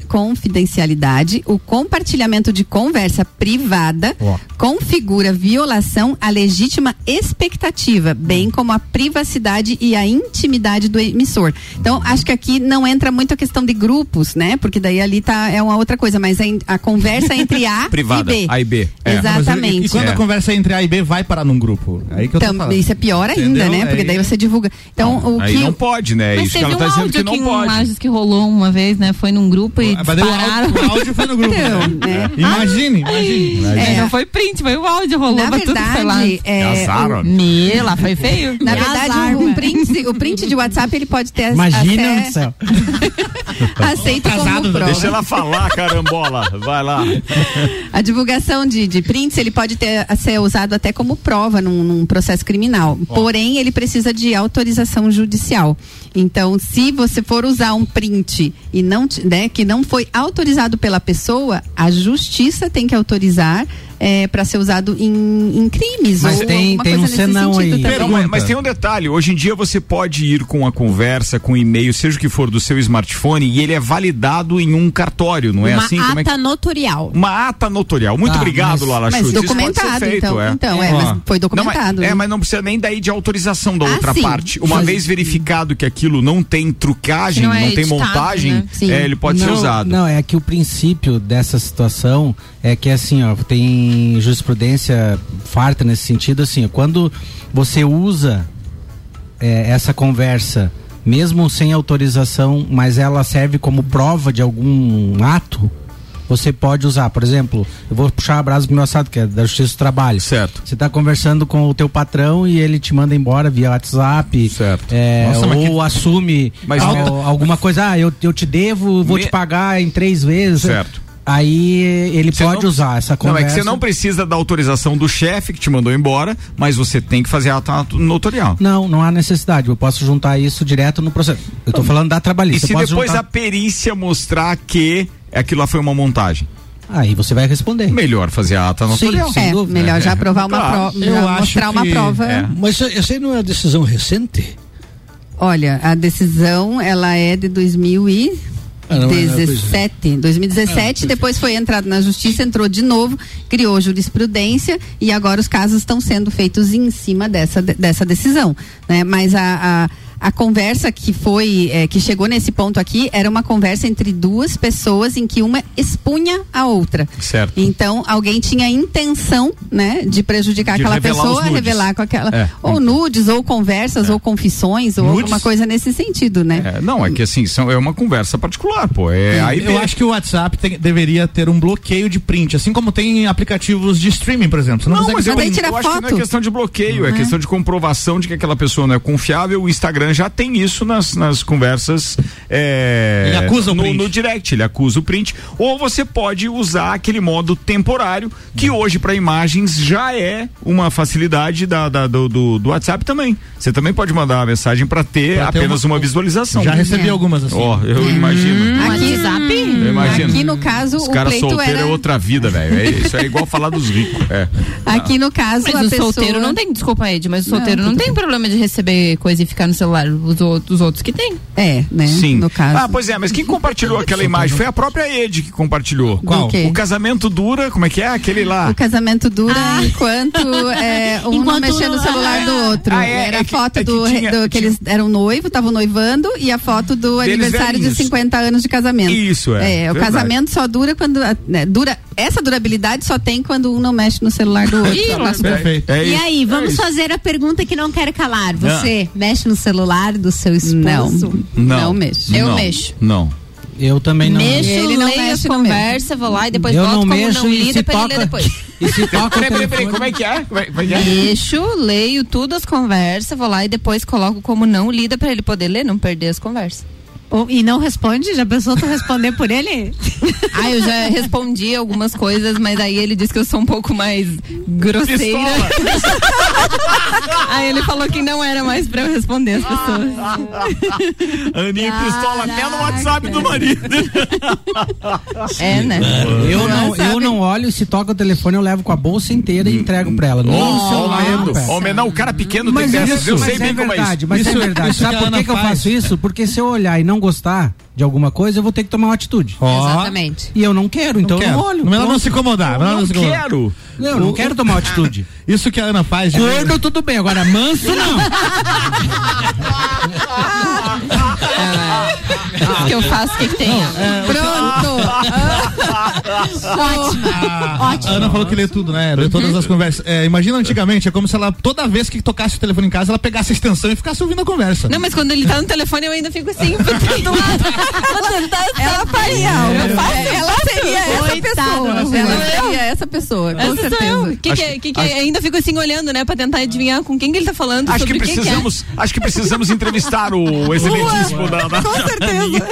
confidencialidade, o compartilhamento de conversa privada configura violação à legítima expectativa, bem como a privacidade e a intimidade do emissor. Então, acho que aqui não entra muito a questão de grupos, né? Porque daí ali é uma outra coisa, mas a conversa entre A privada, e B. A e B. Exatamente. E quando a conversa entre A e B vai parar num grupo? Aí que eu tô falando. Isso é pior ainda, né? Porque daí você divulga. Então, aí não pode, né? Mas isso que ela tá dizendo que não pode. Imagens que rolou uma vez, né? Foi num grupo e dispararam. O áudio foi no grupo. Então, né? Imagine. Não foi print, foi o áudio, rolou. Na verdade, foi feio. Na verdade, o print de WhatsApp, ele pode ter... Imagina, Aceito como prova. Deixa ela falar, carambola. Vai lá. A divulgação de prints, ele pode ser usado até como prova num processo criminal. Ó. Porém, ele precisa de autorização judicial. Então, se você for usar um print e não, né, que não foi autorizado pela pessoa, a justiça tem que autorizar para ser usado em crimes. Mas ou tem coisa um senão aí. Mas tem um detalhe, hoje em dia você pode ir com a conversa, com e-mail, seja o que for do seu smartphone, e ele é validado em um cartório, não é uma assim? Notorial. Uma ata notorial. Muito obrigado, Lala Schultz. Mas documentado, isso pode ser feito, mas foi documentado. Não, mas não precisa nem daí de autorização da outra parte. Uma vez verificado que aquilo não tem trucagem, não tem montagem, né? Ele pode ser usado. Não, é que o princípio dessa situação é que assim, tem jurisprudência farta nesse sentido, assim, quando você usa essa conversa, mesmo sem autorização, mas ela serve como prova de algum ato, você pode usar. Por exemplo, eu vou puxar a brasa pro meu assado, que é da Justiça do Trabalho. Certo. Você tá conversando com o teu patrão e ele te manda embora via WhatsApp. Certo. Assume alguma coisa. Eu te devo, vou te pagar em 3 vezes. Certo. Aí ele pode usar essa conversa. Não, é que você não precisa da autorização do chefe que te mandou embora, mas você tem que fazer ato notorial. Não há necessidade. Eu posso juntar isso direto no processo. Eu tô falando da trabalhista. E se depois a perícia mostrar que aquilo lá foi uma montagem? Aí você vai responder. Melhor fazer a ata notorial. Sim, melhor já aprovar uma prova, mostrar uma prova. Mas essa aí não é uma decisão recente? Olha, a decisão, ela é de 2017, depois foi entrado na justiça, entrou de novo, criou jurisprudência e agora os casos estão sendo feitos em cima dessa decisão, né? Mas a conversa que foi, que chegou nesse ponto aqui, era uma conversa entre duas pessoas em que uma expunha a outra. Certo. Então, alguém tinha a intenção, né, de prejudicar aquela pessoa, revelar com aquela... Ou nudes, ou conversas, ou confissões, ou nudes? Alguma coisa nesse sentido, né? É que assim, é uma conversa particular, pô. Eu acho que o WhatsApp deveria ter um bloqueio de print, assim como tem aplicativos de streaming, por exemplo. Você não consegue mas tirar foto. Eu acho que não é questão de bloqueio, é questão de comprovação de que aquela pessoa não é confiável. O Instagram já tem isso nas conversas. Ele acusa o print. No direct, ele acusa o print. Ou você pode usar aquele modo temporário, que hoje, para imagens, já é uma facilidade do WhatsApp também. Você também pode mandar a mensagem para ter apenas uma visualização. Já recebi algumas assim. Eu imagino. Aqui no caso, os caras solteiros é outra vida, velho. Isso é igual falar dos ricos. Aqui no caso, mas o solteiro não tem, desculpa, Ed, mas o solteiro não tem problema de receber coisa e ficar no celular. Os outros que tem. Né? Sim. No caso. Pois é, mas quem compartilhou aquela imagem? Foi a própria Ed que compartilhou. Qual? O casamento dura, como é que é? Aquele lá. O casamento dura enquanto um mexia no celular do outro. Era a foto que eles eram noivo, estavam noivando, e a foto do aniversário de 50 anos de casamento. Isso, é. O casamento só dura quando... Essa durabilidade só tem quando um não mexe no celular do outro. Perfeito. E aí, vamos fazer a pergunta que não quer calar. Você mexe no celular do seu esposo? Não mexo. Eu mexo. Eu também não mexo. Ele não mexe, conversa, vou lá e depois volto como não lida pra ele ler depois. Peraí, como é que é? Mexo, leio tudo as conversas, vou lá e depois coloco como não lida pra ele poder ler, não perder as conversas. E não responde? Já pensou tu responder por ele? Eu já respondi algumas coisas, mas aí ele disse que eu sou um pouco mais grosseira. Aí ele falou que não era mais pra eu responder as pessoas. Aninha pistola até no WhatsApp do marido. Né? Eu não olho, se toca o telefone, eu levo com a bolsa inteira e entrego pra ela. O cara pequeno tem dessa. Eu sei bem como é isso. Mas é verdade. Sabe por que eu faço isso? Porque se eu olhar e não gostar de alguma coisa, eu vou ter que tomar uma atitude. Exatamente. E eu não quero, então eu não olho. Mas ela não se incomodar. Eu não quero tomar atitude. Isso que a Ana faz. Gordo, tudo bem. Agora, manso, não. O que eu faço, o que tem? Pronto. Ótimo. A Ana falou que lê tudo, né? Lê todas as conversas. Imagina antigamente, é como se ela, toda vez que tocasse o telefone em casa, ela pegasse a extensão e ficasse ouvindo a conversa. Não, mas quando ele tá no telefone, eu ainda fico assim, do lado. Ela faria algo. Ela seria essa pessoa. Com certeza. Ainda fico assim olhando, né, pra tentar adivinhar com quem que ele tá falando. Acho sobre que precisamos, que é. Acho que precisamos entrevistar o excelentíssimo da... Com certeza.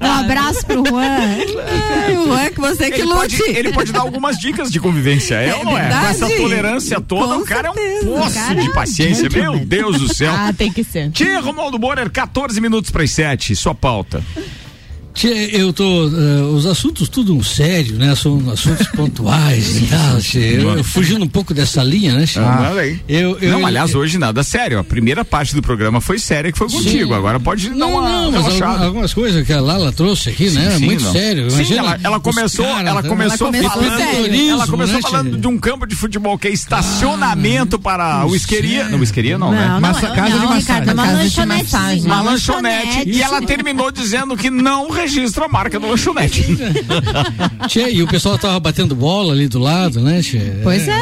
Um abraço pro Juan. É, o Juan, que você que lute. Ele pode dar algumas dicas de convivência, é ou não é? Com essa tolerância toda, com o cara certeza. É um poço cara, de paciência, meu bem. Deus do céu. Ah, tem que ser. Tchê, Romualdo Borer, 14 minutos para as 7, sua pauta. Tchê, eu tô. Os assuntos tudo sério, né? São assuntos pontuais e tal. Eu fugindo um pouco dessa linha, né, Tchê? Ah, não, aliás, hoje nada sério. A primeira parte do programa foi séria, que foi contigo. Sim. Agora pode dar uma relaxada. Algumas coisas que a Lala trouxe aqui, né? Sim, muito não. sério. Imagina, sim, ela começou, cara, ela começou falando de um campo de futebol que é estacionamento para whiskeria. Não, whiskeria não, né? Casa de massagem. Uma lanchonete. E ela terminou dizendo que não registra a marca do lanchonete. Tchê, e o pessoal tava batendo bola ali do lado, né, Tchê? Pois é,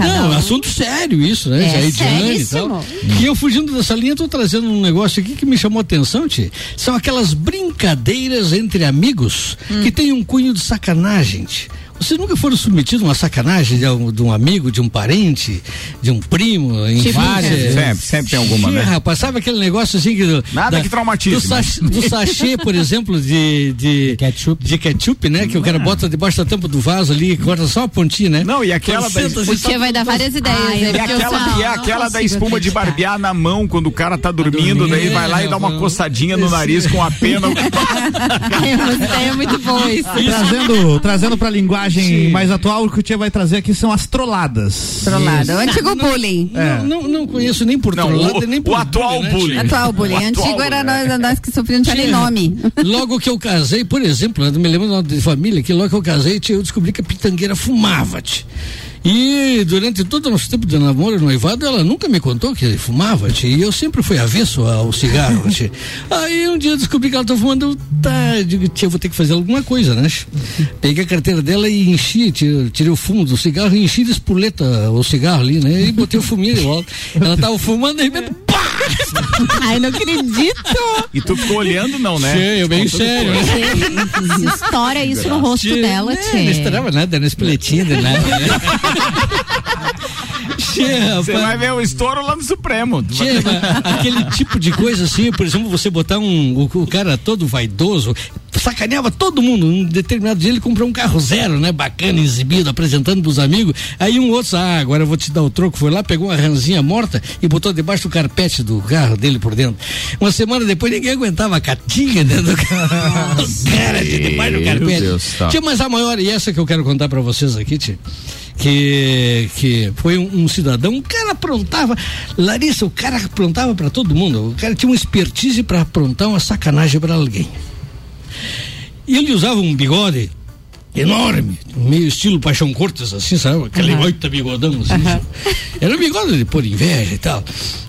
não, assunto sério isso, né? É seríssimo. E eu fugindo dessa linha, tô trazendo um negócio aqui que me chamou a atenção, Tchê. São aquelas brincadeiras entre amigos que tem um cunho de sacanagem, Tchê. Vocês nunca foram submetidos a uma sacanagem de um amigo, de um parente, de um primo, em várias... Sempre tem alguma, né? Rapaz, sabe aquele negócio assim que... Nada que traumatiza. Do sachê, por exemplo, de ketchup. De ketchup, né? Que o cara bota debaixo da tampa do vaso ali, corta só a pontinha, né? Não, e aquela... Porque vai dar várias ideias. E aquela da espuma de barbear na mão quando o cara tá dormindo, daí vai lá e dá uma coçadinha no nariz com a pena. É muito bom isso. Trazendo pra linguagem mais atual, o que o Tia vai trazer aqui são as trolladas. Trollada, o antigo bullying. Não conheço nem por trollada, nem por o atual bullying. Antigo era nós que sofriam de nome. Logo que eu casei, por exemplo, eu me lembro de família que logo que eu casei, eu descobri que a pitangueira fumava, tia. E durante todo o nosso tempo de namoro e noivado, ela nunca me contou que fumava, tia, e eu sempre fui avesso ao cigarro, tia. Aí um dia eu descobri que ela estava fumando, digo, tia, eu vou ter que fazer alguma coisa, né? Peguei a carteira dela e enchi, tirei o fumo do cigarro e enchi de espoleta o cigarro ali, né? E botei o fuminho de volta. Ela tava fumando e de repente, pá! Ai, não acredito! E tu ficou olhando, não, né? Sim, eu bem sério. Estoura isso no rosto dela, tia. Não estourava nada, não espoletinha, né? Você vai ver o estouro lá no Supremo. Tchê, aquele tipo de coisa assim, por exemplo, você botar o cara todo vaidoso, sacaneava todo mundo. Um determinado dia ele comprou um carro zero, né? Bacana, exibido, apresentando pros amigos. Aí um outro, agora eu vou te dar o troco. Foi lá, pegou uma ranzinha morta e botou debaixo do carpete do carro dele por dentro. Uma semana depois ninguém aguentava a catinga dentro do carro. Nossa, cara, debaixo do carpete. Deus, tá. Tchê, mas a maior, e essa que eu quero contar pra vocês aqui, tchê, que foi um cidadão, o cara aprontava, Larissa, o cara aprontava pra todo mundo, o cara tinha uma expertise pra aprontar uma sacanagem pra alguém. E ele usava um bigode enorme, meio estilo Paixão Cortes, assim, sabe? Aquele oito bigodão, assim. Era um bigode de pôr inveja e tal.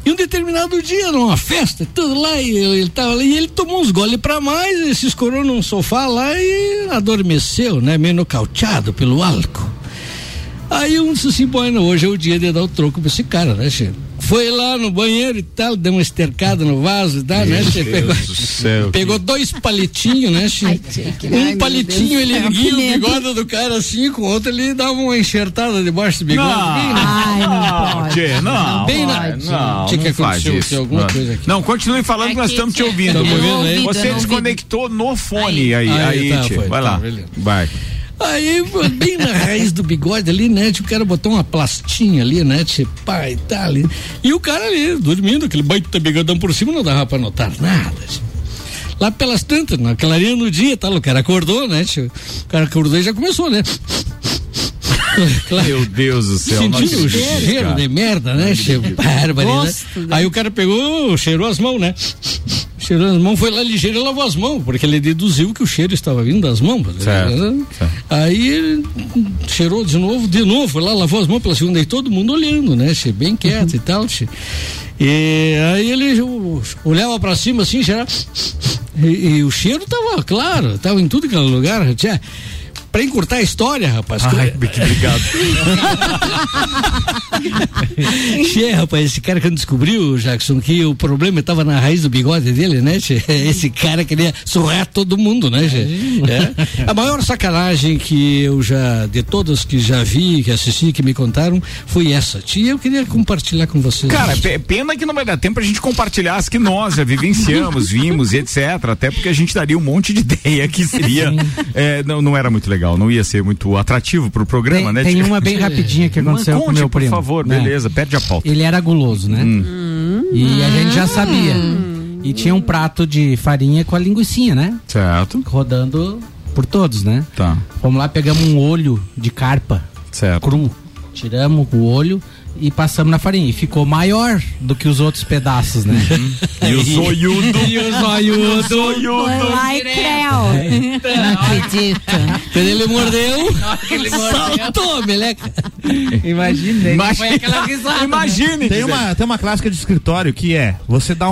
E um determinado dia, era uma festa, tudo lá, e ele tava lá, e ele tomou uns goles pra mais, ele se escorou num sofá lá e adormeceu, né? Meio nocauteado pelo álcool. Aí um disse assim, bueno, hoje é o dia de dar o troco pra esse cara, né, Chico? Foi lá no banheiro e tal, deu uma estercada no vaso e tal, né, Chico? Pegou dois palitinhos, né, Chico? Um palitinho ele erguia o bigode do cara assim, com o outro ele dava uma enxertada debaixo do bigode. Não, tinha que acontecer alguma coisa aqui. Não, continue falando que nós estamos te ouvindo. Você desconectou no fone aí, Chico. Vai lá, vai. Aí, bem na raiz do bigode ali, né? O cara botou uma plastinha ali, né? Tipo, pai, tá ali. E o cara ali, dormindo, aquele baita bigodão por cima, não dava pra notar nada. Tipo. Lá pelas tantas, na clarinha no dia, tal, o cara acordou, né? Tipo. O cara acordou e já começou, né? Claro. Meu Deus do céu. Sentiu o cheiro cara. De merda, né? Cheiro bárbaro, né? Aí o cara pegou, cheirou as mãos, né? Cheirou as mãos, foi lá ligeiro e lavou as mãos, porque ele deduziu que o cheiro estava vindo das mãos. Certo, né? Certo. Aí cheirou de novo, foi lá, lavou as mãos pela segunda e todo mundo olhando, né? Cheio bem quieto e tal. Cheiro. E aí ele olhava pra cima assim, cheirava, e o cheiro tava claro, tava em tudo que era lugar. Tinha Pra encurtar a história, rapaz. Ai, que obrigado. Che, rapaz, esse cara que descobriu, Jackson, que o problema estava na raiz do bigode dele, né, che? Esse cara queria surrar todo mundo, né, che? É. A maior sacanagem que eu já, de todas que já vi, que assisti, que me contaram, foi essa. E eu queria compartilhar com vocês. Cara, pena que não vai dar tempo pra gente compartilhar as que nós já vivenciamos, vimos, etc. Até porque a gente daria um monte de ideia que seria... É, não era muito legal. Não ia ser muito atrativo pro programa, né? Tem uma bem rapidinha que aconteceu com o meu primo. Por favor, beleza, perde a pauta. Ele era guloso, né? E a gente já sabia. E tinha um prato de farinha com a linguicinha, né? Certo. Rodando por todos, né? Tá. Vamos lá, pegamos um olho de carpa. Certo. Cru. Tiramos o olho e passamos na farinha. E ficou maior do que os outros pedaços, né? E o zoiudo. Lá e creu. Não acredito. Quando ele mordeu, saltou, meleca. Imaginei. Foi aquela risada. Imagine. Né? Tem uma clássica de escritório que é, você dá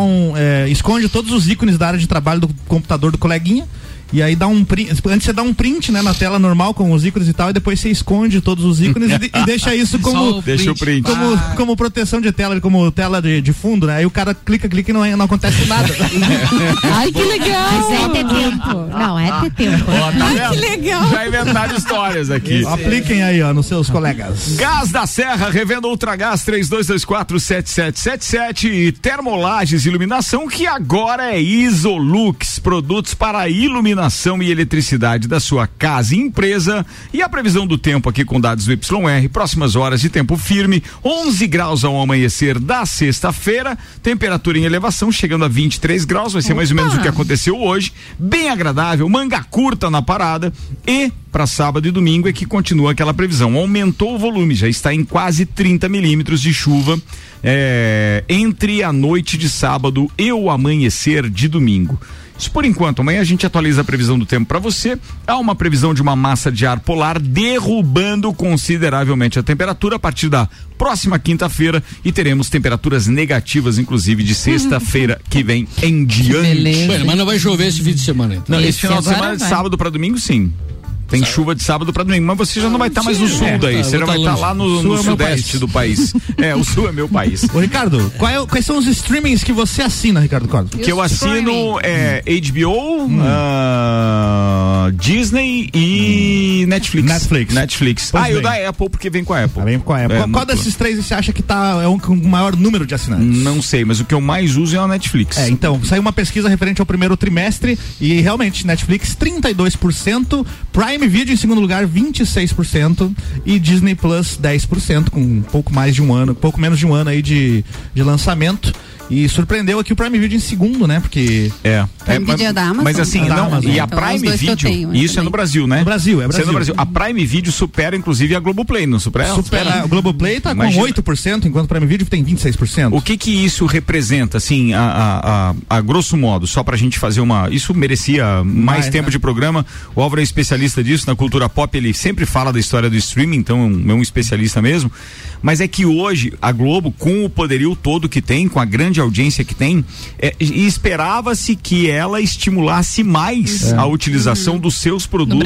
esconde todos os ícones da área de trabalho do computador do coleguinha. E aí dá um print, antes você dá um print, né, na tela normal com os ícones e tal, e depois você esconde todos os ícones e deixa isso como print. Como proteção de tela, como tela de fundo, né? Aí o cara clica e não acontece nada. Ai, que legal! Mas é ter tempo. Não, é ter tempo. Ó, tá vendo? Ai, que legal! Já inventaram histórias aqui. Apliquem aí, ó, nos seus colegas. Gás da Serra, revenda Ultragás 32247777 e Termolages Iluminação, que agora é Isolux, produtos para iluminação e eletricidade da sua casa e empresa. E a previsão do tempo aqui com dados do YR, próximas horas de tempo firme, 11 graus ao amanhecer da sexta-feira, temperatura em elevação chegando a 23 graus, vai ser mais ou menos o que aconteceu hoje, bem agradável, manga curta na parada. E para sábado e domingo é que continua aquela previsão, aumentou o volume, já está em quase 30 milímetros de chuva entre a noite de sábado e o amanhecer de domingo. Isso por enquanto. Amanhã a gente atualiza a previsão do tempo para você. Há uma previsão de uma massa de ar polar derrubando consideravelmente a temperatura a partir da próxima quinta-feira e teremos temperaturas negativas, inclusive de sexta-feira que vem em diante. Bueno, mas não vai chover esse fim de semana, então. Não, esse final de semana, de sábado para domingo, sim. Tem chuva de sábado para domingo, mas você já não vai estar mais no sul daí, você já vai estar lá no sudeste do país. É, o sul é meu país. Ô Ricardo, quais são os streamings que você assina, Ricardo Cordo? Que eu assino é HBO, Disney e Netflix. Ah, e o da Apple, porque vem com a Apple. Vem com a Apple. Qual desses três você acha que é o maior número de assinantes? Não sei, mas o que eu mais uso é a Netflix. É, então, saiu uma pesquisa referente ao primeiro trimestre e realmente Netflix 32%, Prime Video em segundo lugar, 26%, e Disney Plus 10%, com pouco menos de um ano aí de lançamento. E surpreendeu aqui o Prime Video em segundo, né? Porque Prime Video é da Amazon. Mas assim, e a Prime Video, isso é no Brasil, né? No Brasil. Isso é no Brasil. A Prime Video supera inclusive a Globoplay, não supera? Supera. A Globoplay tá com 8%, enquanto o Prime Video tem 26%. O que isso representa, assim, a grosso modo, só pra gente fazer isso merecia mais tempo de programa. O Álvaro é especialista disso, na cultura pop, ele sempre fala da história do streaming, então é um especialista mesmo. Mas é que hoje a Globo, com o poderio todo que tem, com a grande audiência que tem, esperava-se que ela estimulasse mais a utilização dos seus produtos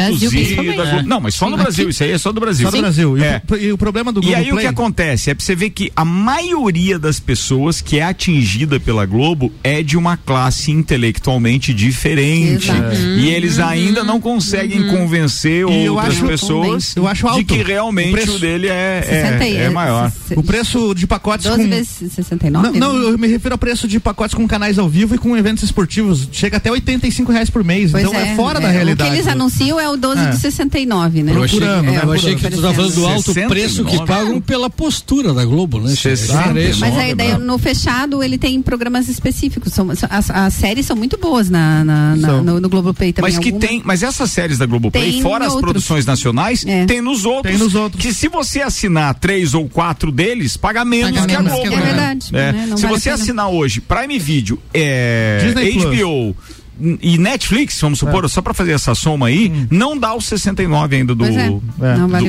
Não, mas só no Brasil, isso aí é só do Brasil. Só do Brasil. E o problema do Globo. E aí o que acontece é pra você ver que a maioria das pessoas que é atingida pela Globo é de uma classe intelectualmente diferente. E eles ainda não conseguem convencer outras pessoas de que realmente o preço dele é maior. O preço de pacotes 12 vezes 69? Não, eu me refiro a preço de pacotes com canais ao vivo e com eventos esportivos, chega até R$85 por mês, pois então é fora da realidade. O que eles anunciam é o 12 de 69, né? Eu achei que tu tava falando do alto 69. Preço que pagam pela postura da Globo, né? 69. Mas aí daí, no fechado ele tem programas específicos, as séries são muito boas no Globoplay também. Mas essas séries da Globoplay, fora as produções nacionais, tem nos outros. Que se você assinar 3 ou 4 deles, paga menos que a Globo. É verdade. Se você assinar hoje Prime Video, Disney HBO, e Netflix, vamos supor, só para fazer essa soma aí, não dá os 69 ainda do...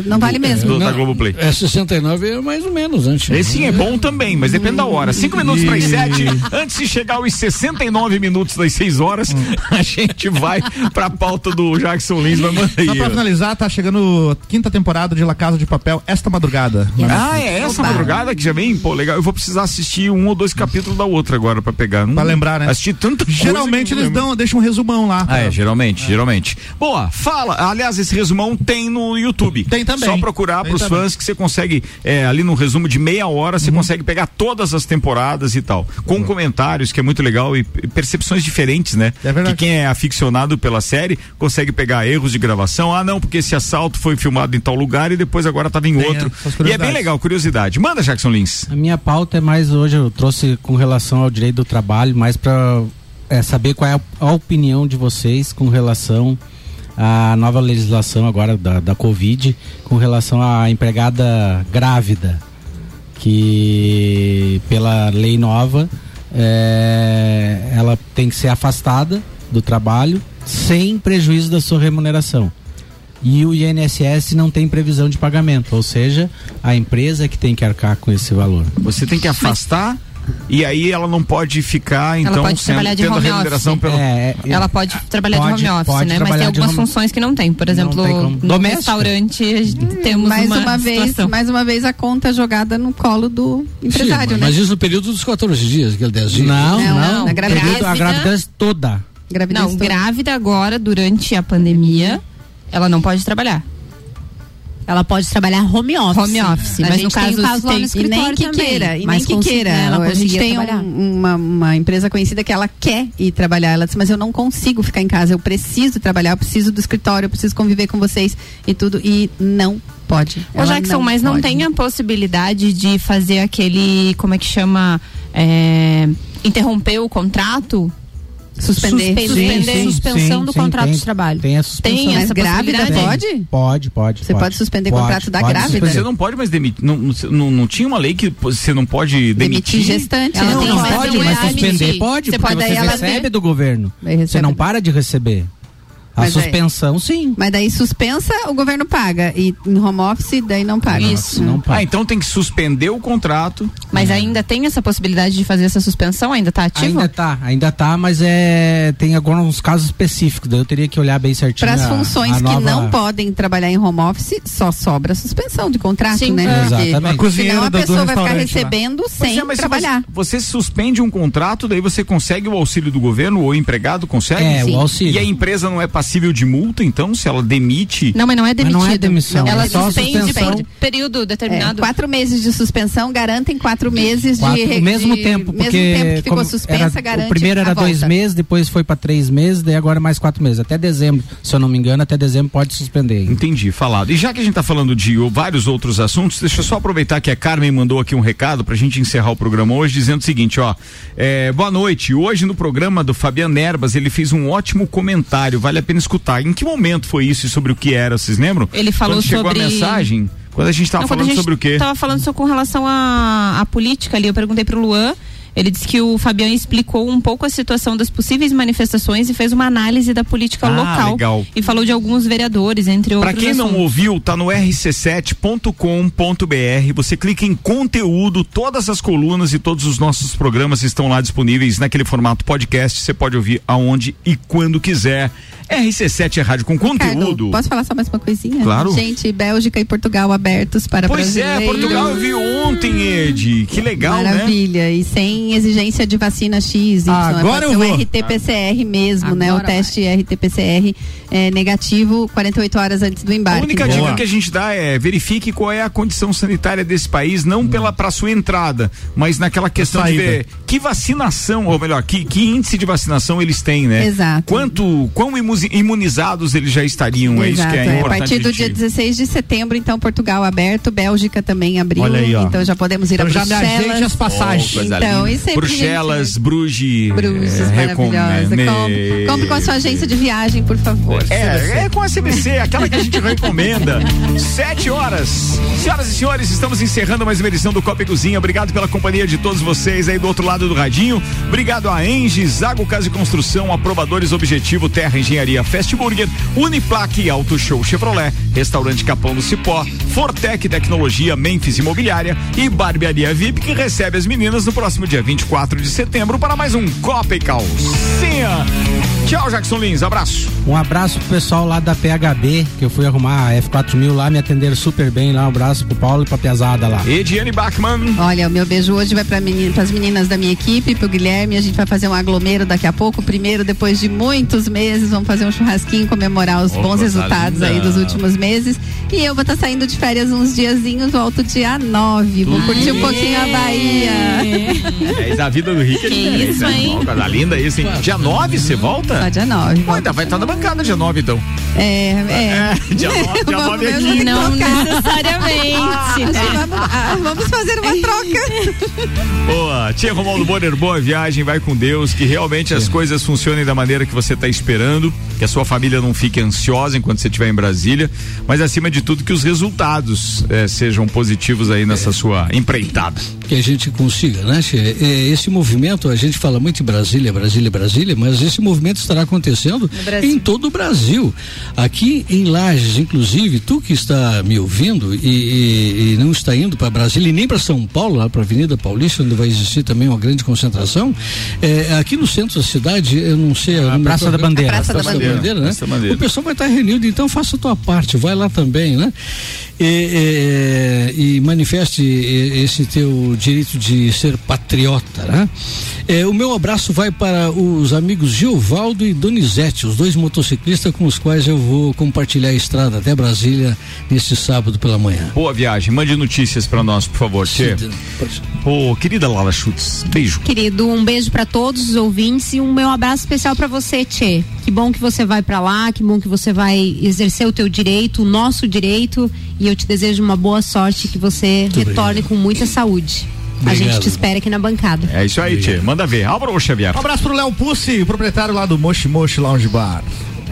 Não vale mesmo. Da Globoplay. É 69 é mais ou menos antes. Sim, é bom também, mas depende da hora. 5 minutos para as 7, antes de chegar aos 69 minutos das 6 horas, a gente vai para a pauta do Jackson Lins. Só para finalizar, tá chegando quinta temporada de La Casa de Papel esta madrugada. Madrugada que já vem? Pô, legal. Eu vou precisar assistir um ou dois capítulos da outra agora para pegar. Para lembrar, né? Assistir tanta coisa. Geralmente eles dão, deixa um resumão lá. Geralmente. Boa, fala. Aliás, esse resumão tem no YouTube. Tem também. Só procurar pros fãs que você consegue, ali no resumo de meia hora, você consegue pegar todas as temporadas e tal. Com comentários, que é muito legal, e percepções diferentes, né? É verdade. Que quem é aficionado pela série consegue pegar erros de gravação. Ah, não, porque esse assalto foi filmado em tal lugar e depois agora tava em outro. E é bem legal, curiosidade. Manda, Jackson Lins. A minha pauta é mais hoje, eu trouxe com relação ao direito do trabalho, mais pra... saber qual é a opinião de vocês com relação à nova legislação agora da Covid, com relação à empregada grávida, que pela lei nova ela tem que ser afastada do trabalho sem prejuízo da sua remuneração. E o INSS não tem previsão de pagamento, ou seja, a empresa que tem que arcar com esse valor. Você tem que afastar... E aí ela não pode ficar, então, ela pode trabalhar de home office. Ela pode trabalhar de home office, né? Mas tem algumas funções que não tem. Por exemplo, no restaurante temos mais uma vez a conta jogada no colo do empresário, né? Mas isso no período dos 14 dias, aquele 10 dias. Não. A gravidez toda. Grávida agora, durante a pandemia, ela não pode trabalhar. Ela pode trabalhar home office. Home office. Mas no caso, tem, e nem que queira. A gente tem uma empresa conhecida que ela quer ir trabalhar. Ela disse, mas eu não consigo ficar em casa. Eu preciso trabalhar, eu preciso do escritório, eu preciso conviver com vocês e tudo. E não pode. Ô Jackson, mas não tem a possibilidade de fazer aquele, como é que chama? Interromper o contrato? Suspender o contrato de trabalho. Tem a suspensão. Tem essa grávida, pode? Pode. Você pode suspender o contrato da grávida. Você não pode mais demitir. Não tinha uma lei que você não pode demitir? Demitir gestante. Não pode mais suspender. Pode, você porque você recebe do governo. Você não para de receber. A suspensão, sim. Mas daí suspensa, o governo paga. E em home office, daí não paga. Isso. Não paga. Então tem que suspender o contrato. Mas ainda tem essa possibilidade de fazer essa suspensão? Ainda tá ativo? Ainda tá, mas tem agora uns casos específicos. Daí eu teria que olhar bem certinho. Para as funções que não podem trabalhar em home office, só sobra a suspensão de contrato, né? Exatamente. Porque senão a pessoa vai ficar recebendo sem trabalhar. Você suspende um contrato, daí você consegue o auxílio do governo, ou o empregado consegue? O auxílio. E a empresa não é passível de multa, então, se ela demite? Não, mas não é demitido. Mas não é demissão. Ela suspende por período determinado. 4 meses de suspensão garantem 4 meses de... Mesmo tempo que ficou suspensa, garante. O primeiro era 2 meses, depois foi para 3 meses, daí agora mais 4 meses. Até dezembro, se eu não me engano, pode suspender. Entendi, falado. E já que a gente tá falando de vários outros assuntos, deixa eu só aproveitar que a Carmen mandou aqui um recado pra gente encerrar o programa hoje, dizendo o seguinte, boa noite. Hoje no programa do Fabiano Erbas, ele fez um ótimo comentário, vale a pena escutar. Em que momento foi isso e sobre o que era, vocês lembram? Ele falou sobre... Quando chegou a mensagem, quando a gente estava falando sobre o quê? Estava falando só com relação à política ali, eu perguntei pro Luan, ele disse que o Fabiano explicou um pouco a situação das possíveis manifestações e fez uma análise da política local. Legal. E falou de alguns vereadores, entre outros. Para quem não ouviu, tá no rc7.com.br. Você clica em conteúdo, todas as colunas e todos os nossos programas estão lá disponíveis naquele formato podcast. Você pode ouvir aonde e quando quiser. RC7 é rádio com conteúdo. Posso falar só mais uma coisinha? Claro. Gente, Bélgica e Portugal abertos para brasileiros. Pois é, Portugal eu vi ontem, Ed. Que legal, maravilha. Né? Maravilha. E sem exigência de vacina X. Agora eu vou. O RT-PCR mesmo, agora, né? O teste RT-PCR negativo 48 horas antes do embarque. A única dica que a gente dá é verifique qual é a condição sanitária desse país, não para sua entrada, mas naquela questão de ver que vacinação, ou melhor, que índice de vacinação eles têm, né? Exato. Quão imunizados eles já estariam. Exato, é isso que é importante. A partir do dia 16 de setembro, então, Portugal aberto, Bélgica também abriu. Olha aí, então já podemos ir a Bruxelas. Já me as passagens. Então, e sempre Bruxelas, Bruges, maravilhosa. Compre com a sua agência de viagem, por favor. É com a CBC, aquela que a gente recomenda. 7 horas. Senhoras e senhores, estamos encerrando mais uma edição do Copa e Cozinha. Obrigado pela companhia de todos vocês aí do outro lado do radinho. Obrigado a Engie, Zago Casa e Construção, Aprovadores Objetivo, Terra Engenharia, Fast Burger, Uniplac, Auto Show Chevrolet, Restaurante Galpão do Cipó, Fortec Tecnologia, Memphis Imobiliária e Barbearia VIP, que recebe as meninas no próximo dia 24 de setembro para mais um Copa e Calcinha. Tchau, Jackson Lins, abraço. Um abraço pro pessoal lá da PHB, que eu fui arrumar a F4000 lá, me atenderam super bem lá, um abraço pro Paulo e pra pesada lá. Ediane Bachmann. Olha, o meu beijo hoje vai pras meninas da minha equipe, pro Guilherme, a gente vai fazer um aglomero daqui a pouco, primeiro, depois de muitos meses, vamos fazer um churrasquinho, comemorar os bons resultados aí dos últimos meses, e eu vou estar saindo de férias uns diazinhos, volto dia 9, vou curtir um pouquinho a Bahia. É a vida do Rick. Isso, hein? Tá linda isso, hein? Dia 9 você volta? Só dia 9. Pô, ainda vai estar na bancada dia 9, então. Dia 9 aqui. Não necessariamente. Vamos fazer uma troca. Boa. Tia Romualdo Bonner, boa viagem, vai com Deus, que realmente as coisas funcionem da maneira que você está esperando, que a sua família não fique ansiosa enquanto você estiver em Brasília, mas acima de tudo que os resultados sejam positivos aí nessa sua empreitada. Que a gente consiga, né, Che? Esse movimento, a gente fala muito em Brasília, Brasília, Brasília, mas esse movimento estará acontecendo em todo o Brasil. Aqui em Lages, inclusive, tu que está me ouvindo e não está indo para Brasília e nem para São Paulo, lá para a Avenida Paulista, onde vai existir também uma grande concentração, aqui no centro da cidade, eu não sei... A Praça da Bandeira. O pessoal vai estar reunido, então faça a tua parte, vai lá também, né? E manifeste esse teu direito de ser patriota, né? O meu abraço vai para os amigos Giovaldo e Donizete, os dois motociclistas com os quais eu vou compartilhar a estrada até Brasília neste sábado pela manhã. Boa viagem, mande notícias para nós, por favor, Tchê. Querida Lala Schultz, beijo. Querido, um beijo para todos os ouvintes e um meu abraço especial para você, Tchê. Que bom que você vai para lá, que bom que você vai exercer o teu direito, o nosso direito, e eu te desejo uma boa sorte, que você muito retorne obrigado. Com muita saúde. Obrigado. A gente te espera aqui na bancada. É isso aí, Tchê. Manda ver. Álvaro Xavier. Um abraço pro Léo Pussi, proprietário lá do Moshi Moshi Lounge Bar.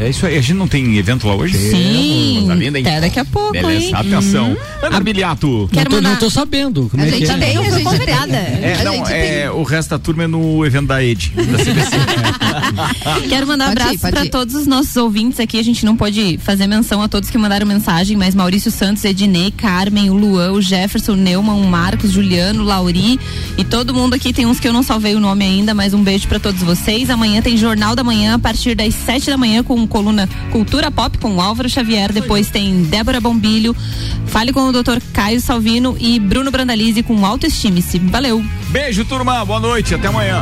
É isso aí, a gente não tem evento lá hoje? Sim, até daqui a pouco, beleza, hein? Atenção. Ana Armiliato. Não tô sabendo como é que é. A gente tem convidada. O resto da turma é no evento da ED, da CBC. Quero mandar um abraço para todos os nossos ouvintes aqui, a gente não pode fazer menção a todos que mandaram mensagem, mas Maurício Santos, Edinei, Carmen, o Luan, o Jefferson, o Neumann, o Marcos, Juliano, Lauri e todo mundo aqui, tem uns que eu não salvei o nome ainda, mas um beijo para todos vocês. Amanhã tem Jornal da Manhã, a partir das 7h com coluna Cultura Pop com Álvaro Xavier, depois tem Débora Bombilho, fale com o Dr. Caio Salvino e Bruno Brandalize com Autoestime-se. Valeu. Beijo, turma. Boa noite. Até amanhã.